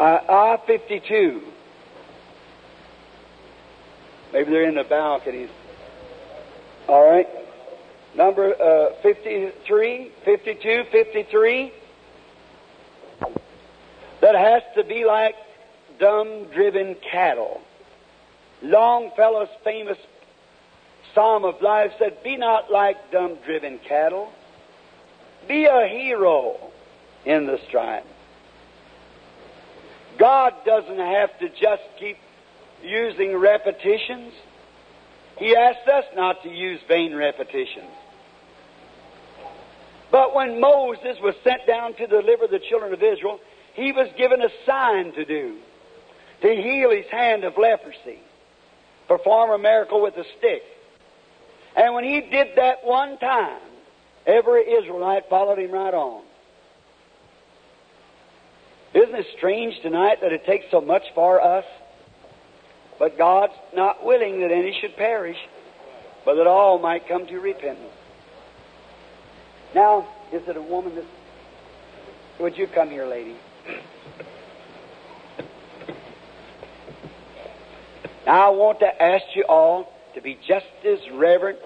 I-52. Maybe they're in the balconies. All right. Number 53, 52, 53. That has to be like dumb-driven cattle. Longfellow's famous Psalm of Life said, be not like dumb-driven cattle. Be a hero in the strife. God doesn't have to just keep using repetitions. He asked us not to use vain repetitions. But when Moses was sent down to deliver the children of Israel, he was given a sign to do, to heal his hand of leprosy, perform a miracle with a stick. And when he did that one time, every Israelite followed him right on. Isn't it strange tonight that it takes so much for us? But God's not willing that any should perish, but that all might come to repentance. Now, is it a woman that... Would you come here, lady? Now, I want to ask you all to be just as reverent.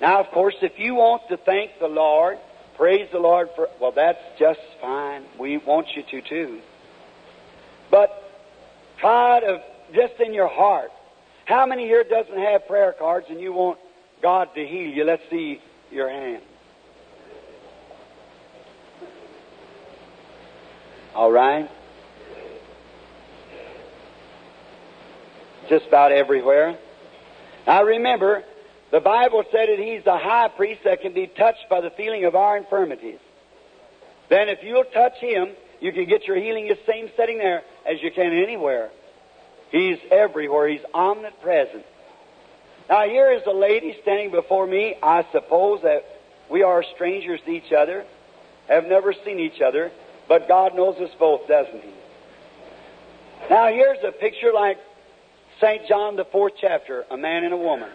Now, of course, if you want to thank the Lord, praise the Lord for... Well, that's just fine. We want you to, too. But try to... Just in your heart. How many here doesn't have prayer cards and you want God to heal you? Let's see your hand. All right. Just about everywhere. Now remember, the Bible said that He's the high priest that can be touched by the feeling of our infirmities. Then if you'll touch Him, you can get your healing the same setting there as you can anywhere. He's everywhere. He's omnipresent. Now, here is a lady standing before me. I suppose that we are strangers to each other, have never seen each other, but God knows us both, doesn't He? Now, here's a picture like St. John, the 4th chapter, a man and a woman.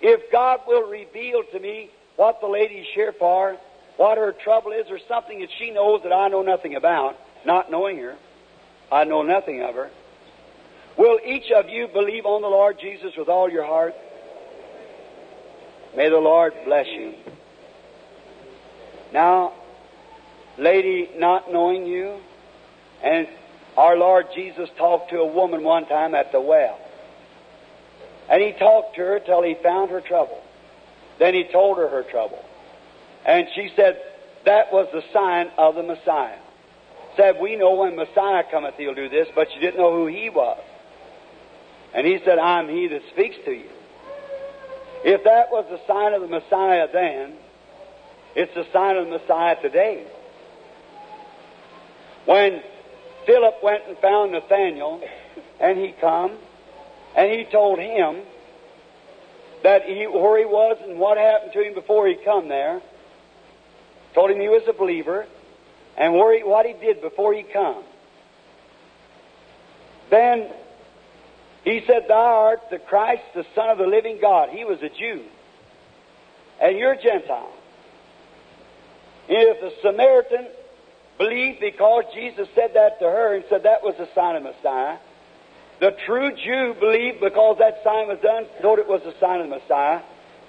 If God will reveal to me what the lady's here for, what her trouble is, or something that she knows that I know nothing about, not knowing her, I know nothing of her. Will each of you believe on the Lord Jesus with all your heart? May the Lord bless you. Now, lady, not knowing you, and our Lord Jesus talked to a woman one time at the well. And He talked to her till He found her trouble. Then He told her her trouble. And she said, that was the sign of the Messiah. Said, we know when Messiah cometh, He'll do this, but you didn't know who He was. And He said, I'm He that speaks to you. If that was the sign of the Messiah then, it's the sign of the Messiah today. When Philip went and found Nathanael, and he come, and he told him that where he was and what happened to him before he come there, told him he was a believer, and what he did before he come. Then he said, thou art the Christ, the Son of the living God. He was a Jew. And you're Gentile. If the Samaritan believed because Jesus said that to her and said that was the sign of Messiah, the true Jew believed because that sign was done, thought it was the sign of the Messiah,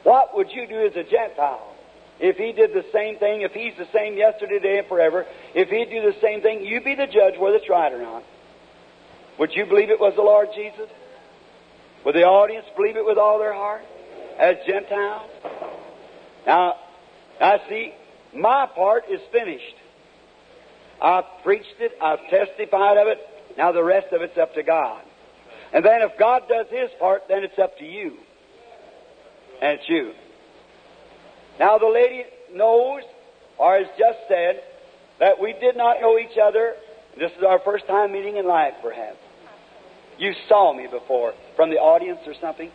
what would you do as a Gentile? If he did the same thing, if he's the same yesterday, today, and forever, if he'd do the same thing, you be the judge whether it's right or not. Would you believe it was the Lord Jesus? Would the audience believe it with all their heart as Gentiles? Now, I see, my part is finished. I've preached it, I've testified of it, now the rest of it's up to God. And then if God does His part, then it's up to you. And it's you. Now the lady knows, or has just said, that we did not know each other. This is our first time meeting in life, perhaps. You saw me before, from the audience or something.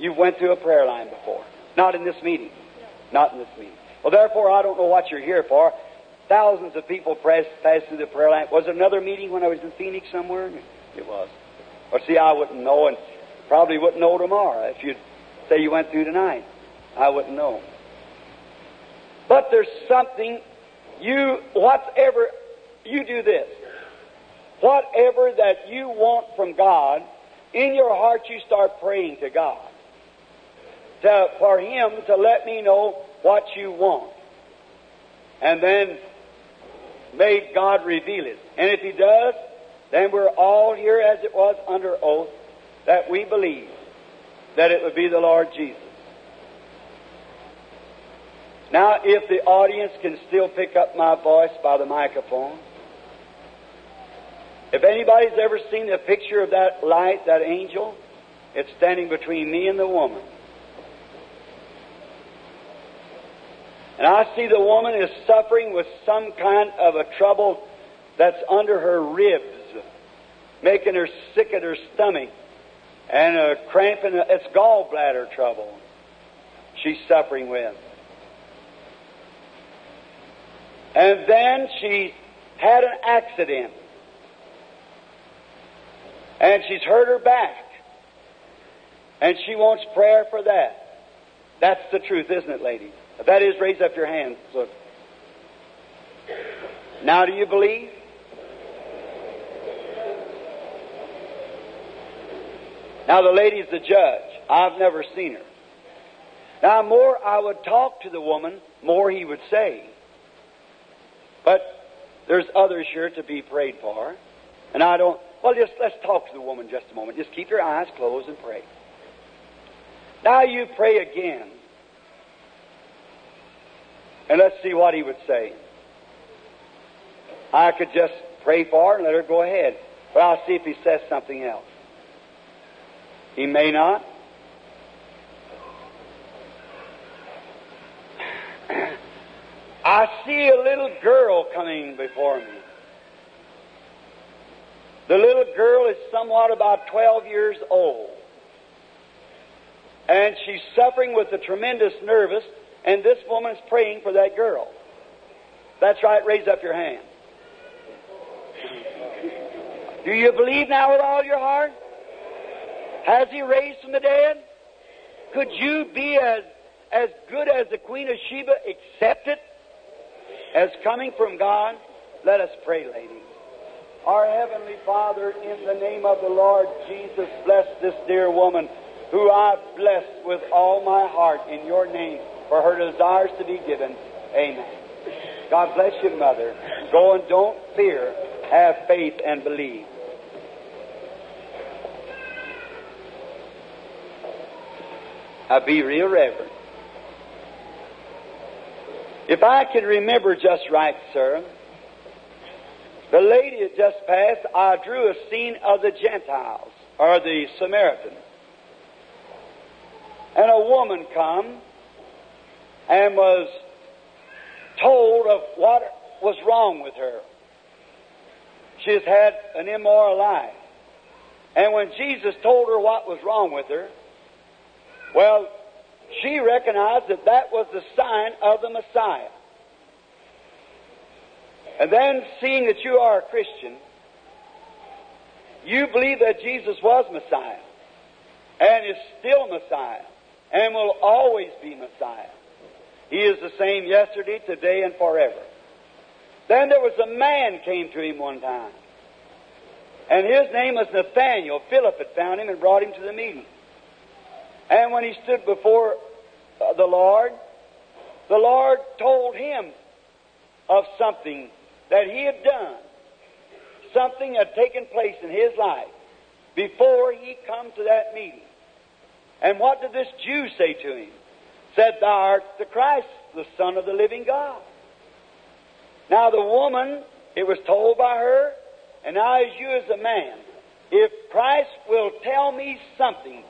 You went through a prayer line before. Not in this meeting. Not in this meeting. Well, therefore, I don't know what you're here for. Thousands of people passed through the prayer line. Was there another meeting when I was in Phoenix somewhere? It was. Well, see, I wouldn't know, and probably wouldn't know tomorrow if you'd say you went through tonight. I wouldn't know. But there's something, whatever, you do this. Whatever that you want from God, in your heart you start praying to God. For Him to let me know what you want. And then may God reveal it. And if He does, then we're all here as it was under oath that we believe that it would be the Lord Jesus. Now, if the audience can still pick up my voice by the microphone, if anybody's ever seen a picture of that light, that angel, it's standing between me and the woman. And I see the woman is suffering with some kind of a trouble that's under her ribs, making her sick at her stomach, and a cramp in it's gallbladder trouble she's suffering with. And then she had an accident, and she's hurt her back, and she wants prayer for that. That's the truth, isn't it, ladies? If that is, raise up your hands. Look. Now, do you believe? Now, the lady's the judge. I've never seen her. Now, more I would talk to the woman, more he would say. But there's others here to be prayed for. And I don't... Well, just let's talk to the woman just a moment. Just keep your eyes closed and pray. Now you pray again. And let's see what he would say. I could just pray for her and let her go ahead. But I'll see if he says something else. He may not. I see a little girl coming before me. The little girl is somewhat about 12 years old. And she's suffering with a tremendous nervous, and this woman's praying for that girl. That's right, raise up your hand. Do you believe now with all your heart? Has he raised from the dead? Could you be as good as the Queen of Sheba, accept it as coming from God? Let us pray, ladies. Our Heavenly Father, in the name of the Lord Jesus, bless this dear woman who I bless with all my heart in your name for her desires to be given. Amen. God bless you, Mother. Go and don't fear. Have faith and believe. I'll be real reverent. If I can remember just right, sir, the lady that just passed, I drew a scene of the Gentiles, or the Samaritans. And a woman come and was told of what was wrong with her. She has had an immoral life. And when Jesus told her what was wrong with her, well, she recognized that that was the sign of the Messiah. And then, seeing that you are a Christian, you believe that Jesus was Messiah, and is still Messiah, and will always be Messiah. He is the same yesterday, today, and forever. Then there was a man came to him one time, and his name was Nathanael. Philip had found him and brought him to the meeting. And when he stood before the Lord told him of something that he had done, something had taken place in his life before he come to that meeting. And what did this Jew say to him? Said, "Thou art the Christ, the Son of the living God." Now the woman, it was told by her, and now as you as a man, if Christ will tell me something.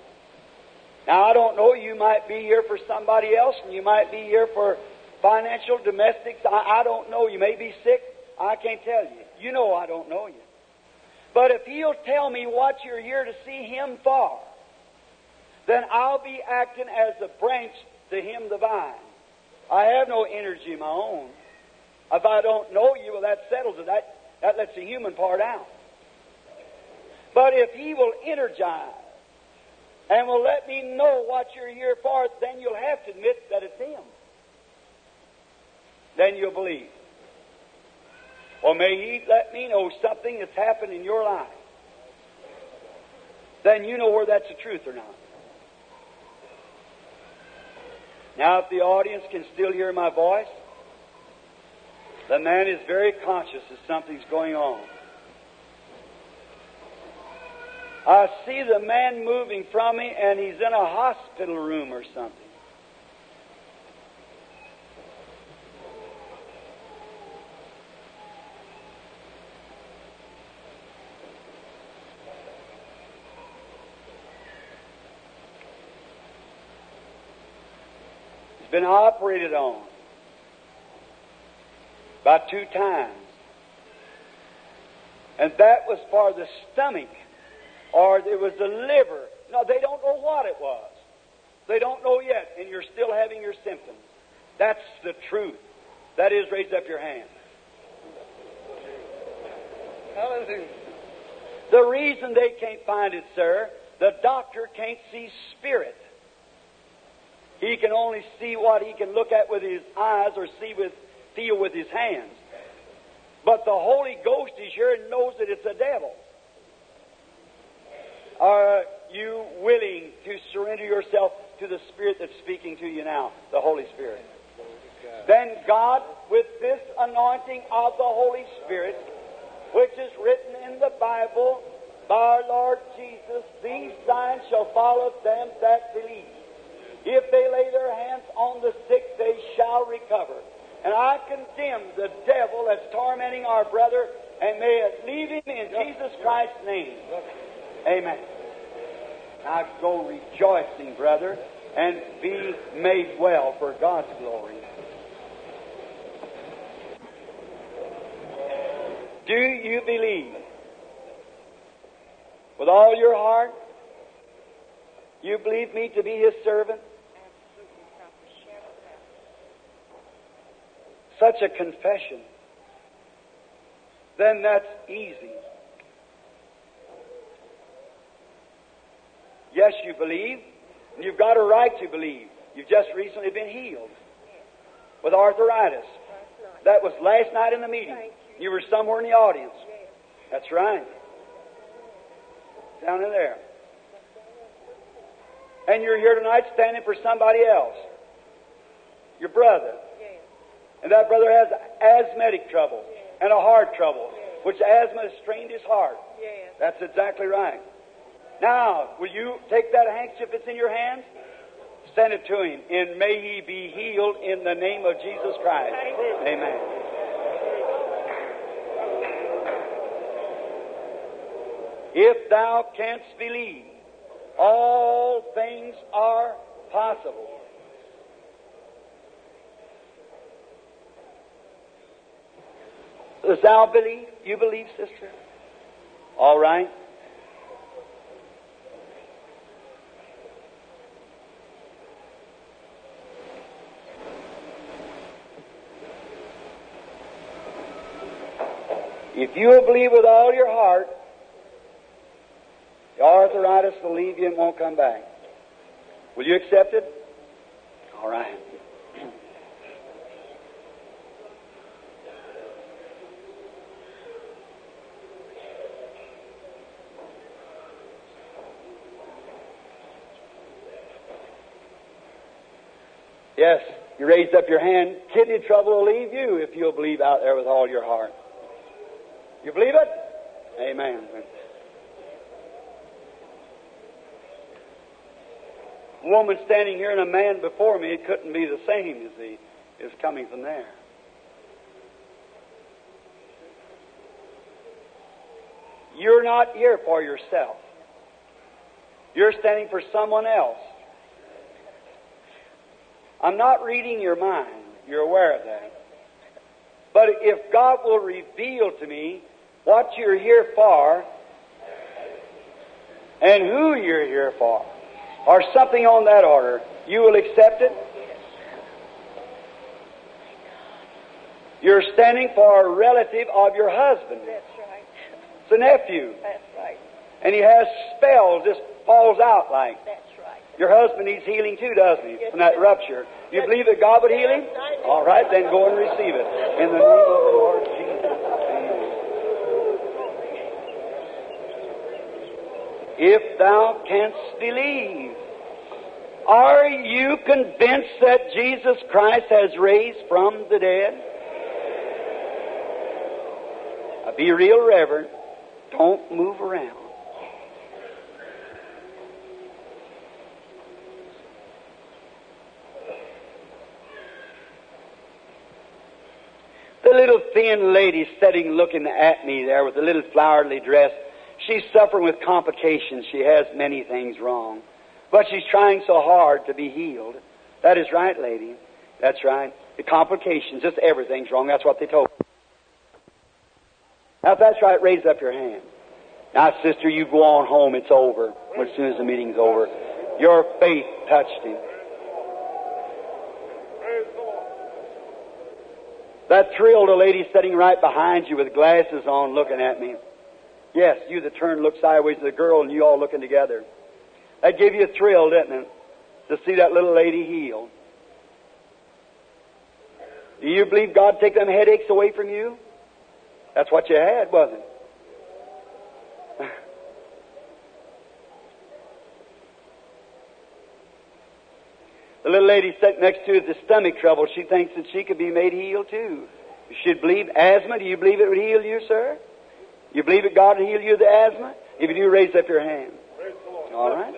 Now, I don't know, you might be here for somebody else, and you might be here for financial, domestics. I don't know. You may be sick. I can't tell you. You know I don't know you. But if He'll tell me what you're here to see Him for, then I'll be acting as the branch to Him the vine. I have no energy of my own. If I don't know you, well, that settles it. That lets the human part out. But if He will energize, and will let me know what you're here for, then you'll have to admit that it's Him. Then you'll believe. Or may He let me know something that's happened in your life. Then you know whether that's the truth or not. Now, if the audience can still hear my voice, the man is very conscious that something's going on. I see the man moving from me, and he's in a hospital room or something. He's been operated on. by 2 times. And that was for the stomach, or it was the liver. No, they don't know what it was. They don't know yet, and you're still having your symptoms. That's the truth. That is, raise up your hand. Hallelujah. The reason they can't find it, sir, the doctor can't see spirit. He can only see what he can look at with his eyes or feel with his hands. But the Holy Ghost is here and knows that it's a devil. Are you willing to surrender yourself to the Spirit that's speaking to you now, the Holy Spirit? Then God, with this anointing of the Holy Spirit, which is written in the Bible by our Lord Jesus, these signs shall follow them that believe. If they lay their hands on the sick, they shall recover. And I condemn the devil that's tormenting our brother, and may it leave him in Jesus Christ's name. Amen. Now go rejoicing, brother, and be made well for God's glory. Do you believe with all your heart? You believe me to be His servant? Such a confession, then that's easy. Yes, you believe, and you've got a right to believe. You've just recently been healed with arthritis. That was last night in the meeting. You were somewhere in the audience. That's right. Down in there. And you're here tonight standing for somebody else, your brother. And that brother has asthmatic trouble and a heart trouble, which asthma has strained his heart. That's exactly right. Now, will you take that handkerchief that's in your hand? Send it to him, and may he be healed in the name of Jesus Christ. Amen. If thou canst believe, all things are possible. Does thou believe? You believe, sister? All right. If you will believe with all your heart, the arthritis will leave you and won't come back. Will you accept it? All right. Yes, you raised up your hand. Kidney trouble will leave you if you'll believe out there with all your heart. You believe it? Amen. A woman standing here and a man before me, it couldn't be the same as he is coming from there. You're not here for yourself. You're standing for someone else. I'm not reading your mind. You're aware of that. But if God will reveal to me what you're here for and who you're here for, or something on that order, you will accept it? You're standing for a relative of your husband. That's right. It's a nephew. That's right. And he has spells, just falls out like. That's right. Your husband needs healing too, doesn't he, from that rupture? You believe that God would heal him? All right, then go and receive it. In the name of the Lord Jesus. If thou canst believe, are you convinced that Jesus Christ has raised from the dead? Now be real reverent. Don't move around. The little thin lady sitting looking at me there with a little flowery dress, she's suffering with complications. She has many things wrong. But she's trying so hard to be healed. That is right, lady. That's right. the complications, just everything's wrong. That's what they told me. Now, if that's right, raise up your hand. Now, sister, you go on home. It's over. Well, as soon as the meeting's over, your faith touched him. That thrilled a lady sitting right behind you with glasses on looking at me. Yes, you that turned, looked sideways at the girl, and you all looking together. That gave you a thrill, didn't it, to see that little lady healed? Do you believe God take them headaches away from you? That's what you had, wasn't it? The little lady sitting next to her with the stomach trouble, she thinks that she could be made healed too. She'd believe asthma. Do you believe it would heal you, sir? You believe that God would heal you of the asthma? If you do, raise up your hand. All right?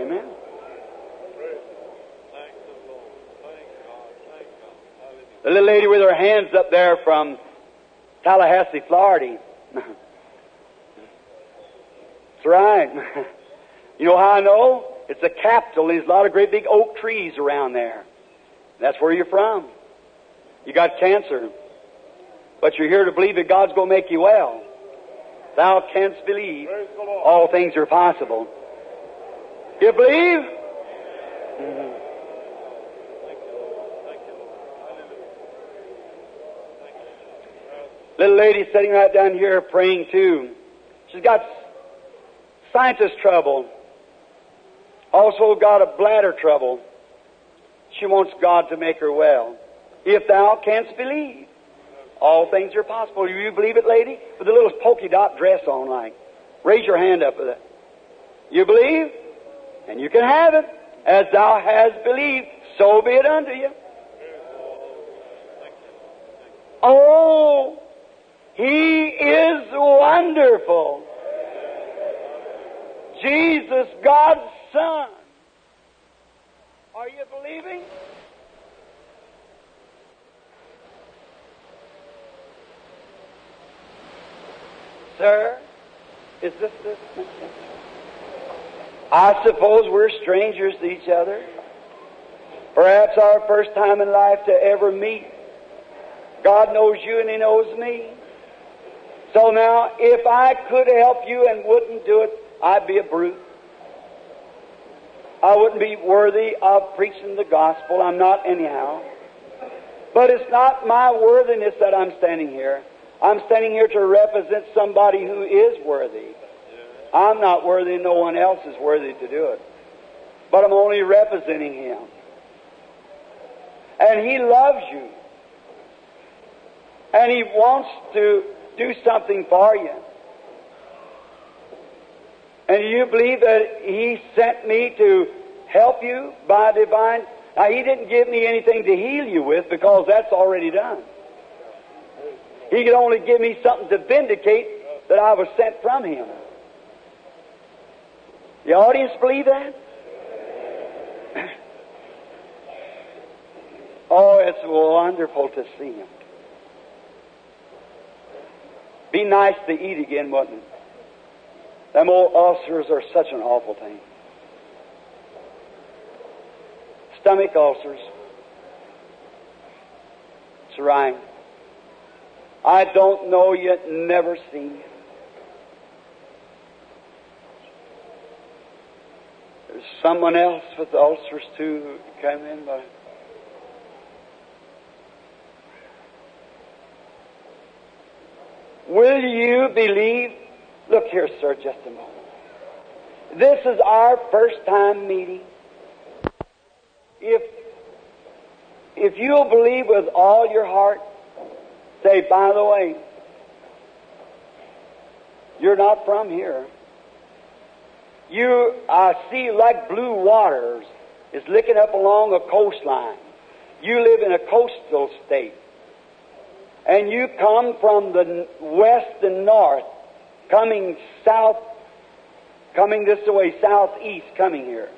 Amen. The little lady with her hands up there from Tallahassee, Florida. That's right. You know how I know? It's the capital. There's a lot of great big oak trees around there. That's where you're from. You got cancer. But you're here to believe that God's going to make you well. Thou canst believe. All things are possible. You believe? Mm-hmm. Little lady sitting right down here praying too. She's got sinus trouble. Also got a bladder trouble. She wants God to make her well. If thou canst believe, all things are possible. Do you believe it, lady? With a little polka dot dress on, like. Raise your hand up with it. You believe? And you can have it. As thou hast believed, so be it unto you. Oh, He is wonderful. Jesus, God's Son. Are you believing? Sir, is this? I suppose we're strangers to each other. Perhaps our first time in life to ever meet. God knows you and He knows me. So now, if I could help you and wouldn't do it, I'd be a brute. I wouldn't be worthy of preaching the gospel. I'm not anyhow. But it's not my worthiness that I'm standing here. I'm standing here to represent somebody who is worthy. I'm not worthy, no one else is worthy to do it. But I'm only representing Him. And He loves you. And He wants to do something for you. And do you believe that He sent me to help you by divine? Now, He didn't give me anything to heal you with because that's already done. He could only give me something to vindicate that I was sent from Him. The audience believe that? Oh, it's wonderful to see Him. Be nice to eat again, wouldn't it? Them old ulcers are such an awful thing. Stomach ulcers. It's right. I don't know you, never seen you. There's someone else with the ulcers too who came in, but will you believe? Look here, sir, just a moment. This is our first time meeting. If you'll believe with all your heart, say, by the way, you're not from here. You, I see, like blue waters, is licking up along a coastline. You live in a coastal state. And you come from the west and north, coming south, coming this way, southeast, coming here.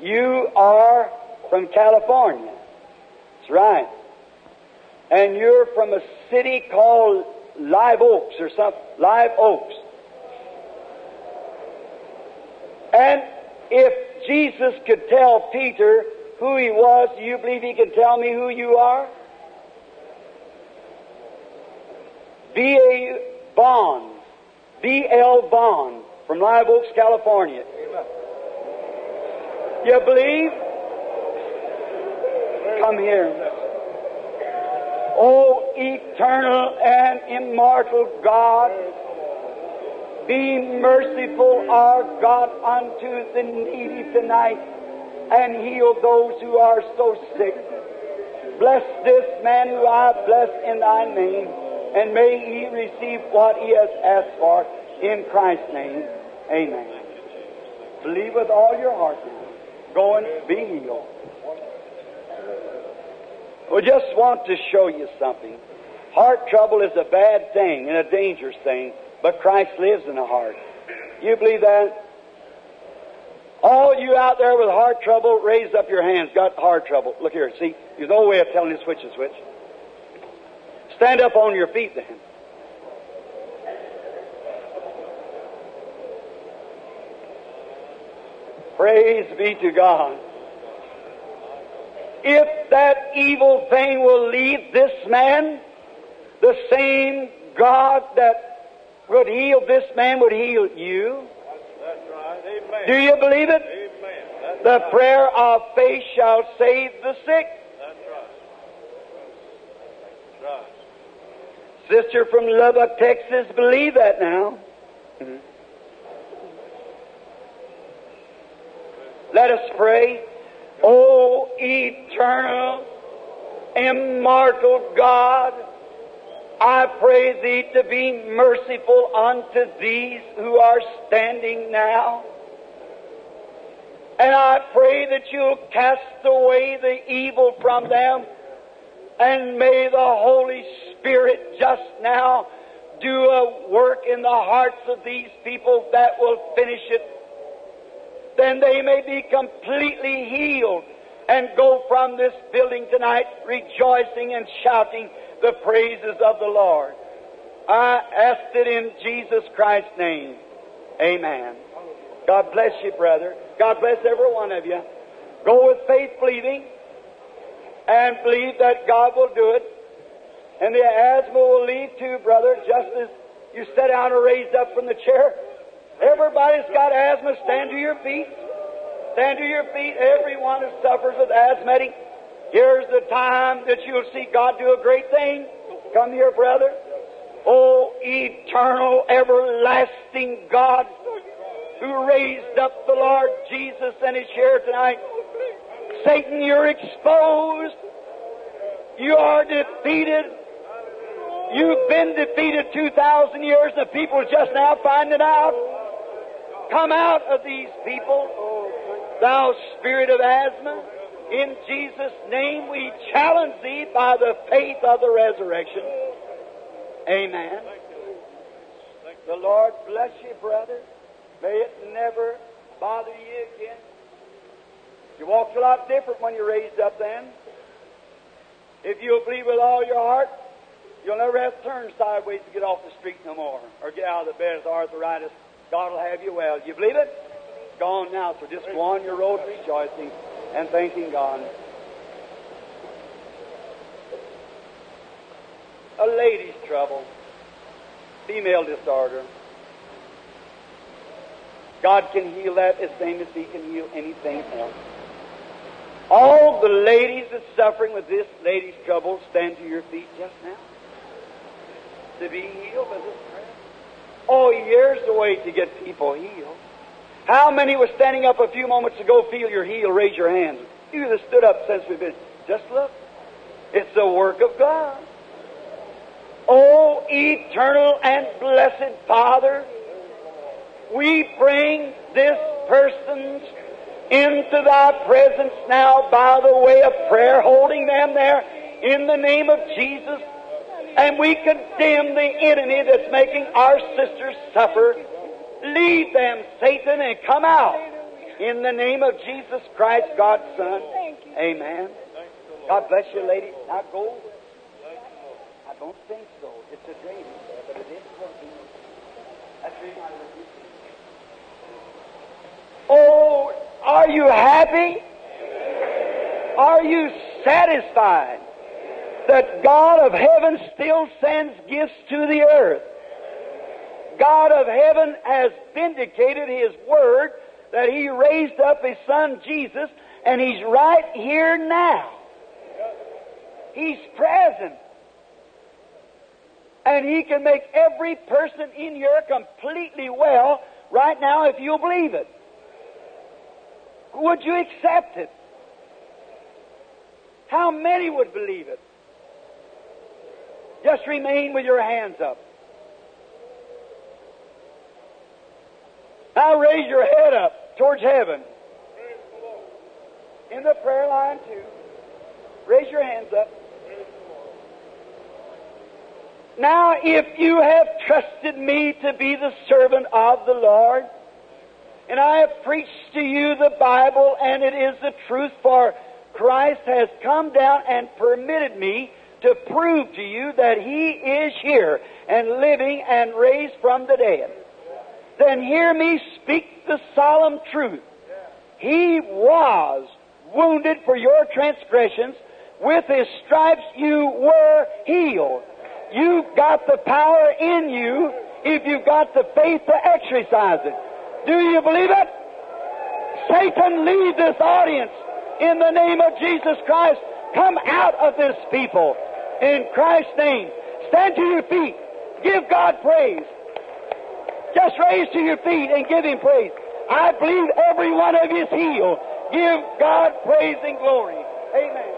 You are from California. That's right. And you're from a city called Live Oaks or something. Live Oaks. And if Jesus could tell Peter who he was, do you believe he can tell me who you are? B.A. Bond, B.L. Bond, from Live Oaks, California. You believe? Come here. O eternal and immortal God, be merciful, our God, unto the needy tonight, and heal those who are so sick. Bless this man who I bless in thy name, and may he receive what he has asked for, in Christ's name. Amen. Believe with all your heart. Go and be healed. We just want to show you something. Heart trouble is a bad thing and a dangerous thing, but Christ lives in the heart. You believe that? All you out there with heart trouble, raise up your hands. Got heart trouble. Look here, see? There's no way of telling you which is which. Stand up on your feet then. Praise be to God. If that evil thing will leave this man, the same God that would heal this man would heal you. That's right. Amen. Do you believe it? Amen. The right. Prayer of faith shall save the sick. That's right. That's right. Sister from Lubbock, Texas, believe that now. Mm-hmm. Let us pray. O eternal, immortal God, I pray Thee to be merciful unto these who are standing now. And I pray that You'll cast away the evil from them, and may the Holy Spirit just now do a work in the hearts of these people that will finish it. Then they may be completely healed and go from this building tonight rejoicing and shouting the praises of the Lord. I ask it in Jesus Christ's name. Amen. God bless you, brother. God bless every one of you. Go with faith believing and believe that God will do it. And the asthma will leave too, brother, just as you sat down or raised up from the chair. Everybody's got asthma. Stand to your feet. Stand to your feet. Everyone who suffers with asthmatic, here's the time that you'll see God do a great thing. Come here, brother. Oh, eternal, everlasting God who raised up the Lord Jesus and His chair tonight. Satan, you're exposed. You are defeated. You've been defeated 2,000 years, and the people are just now finding out. Come out of these people, thou spirit of asthma. In Jesus' name we challenge thee by the faith of the resurrection. Amen. The Lord bless you, brother. May it never bother you again. You walked a lot different when you raised up then. If you'll believe with all your heart, you'll never have to turn sideways to get off the street no more, or get out of the bed with arthritis. God will have you well. You believe it? Gone now, so just go on your road rejoicing and thanking God. A lady's trouble, female disorder. God can heal that the same as He can heal anything else. All the ladies that's suffering with this lady's trouble, stand to your feet just now to be healed by this prayer. Oh, here's the way to get people healed. How many were standing up a few moments ago, feel your heel, raise your hands? You that stood up since we've been. Just look. It's the work of God. Oh, eternal and blessed Father, we bring this person's into Thy presence now by the way of prayer, holding them there in the name of Jesus. And we condemn the enemy that's making our sisters suffer. Leave them, Satan, and come out in the name of Jesus Christ, God's Son. Amen. God bless you, lady. Now go. I don't think so. It's a dream, but it is working. That's really my religion. Oh, are you happy? Are you satisfied that God of heaven still sends gifts to the earth? God of heaven has vindicated His Word that He raised up His Son Jesus, and He's right here now. He's present. And He can make every person in here completely well right now if you'll believe it. Would you accept it? How many would believe it? Just remain with your hands up. Now raise your head up towards heaven. In the prayer line too. Raise your hands up. Now, if you have trusted me to be the servant of the Lord, and I have preached to you the Bible, and it is the truth, for Christ has come down and permitted me to prove to you that He is here and living and raised from the dead, then hear me speak the solemn truth. He was wounded for your transgressions. With His stripes you were healed. You've got the power in you if you've got the faith to exercise it. Do you believe it? Satan, leave this audience in the name of Jesus Christ. Come out of this people in Christ's name. Stand to your feet. Give God praise. Just raise to your feet and give Him praise. I believe every one of you is healed. Give God praise and glory. Amen.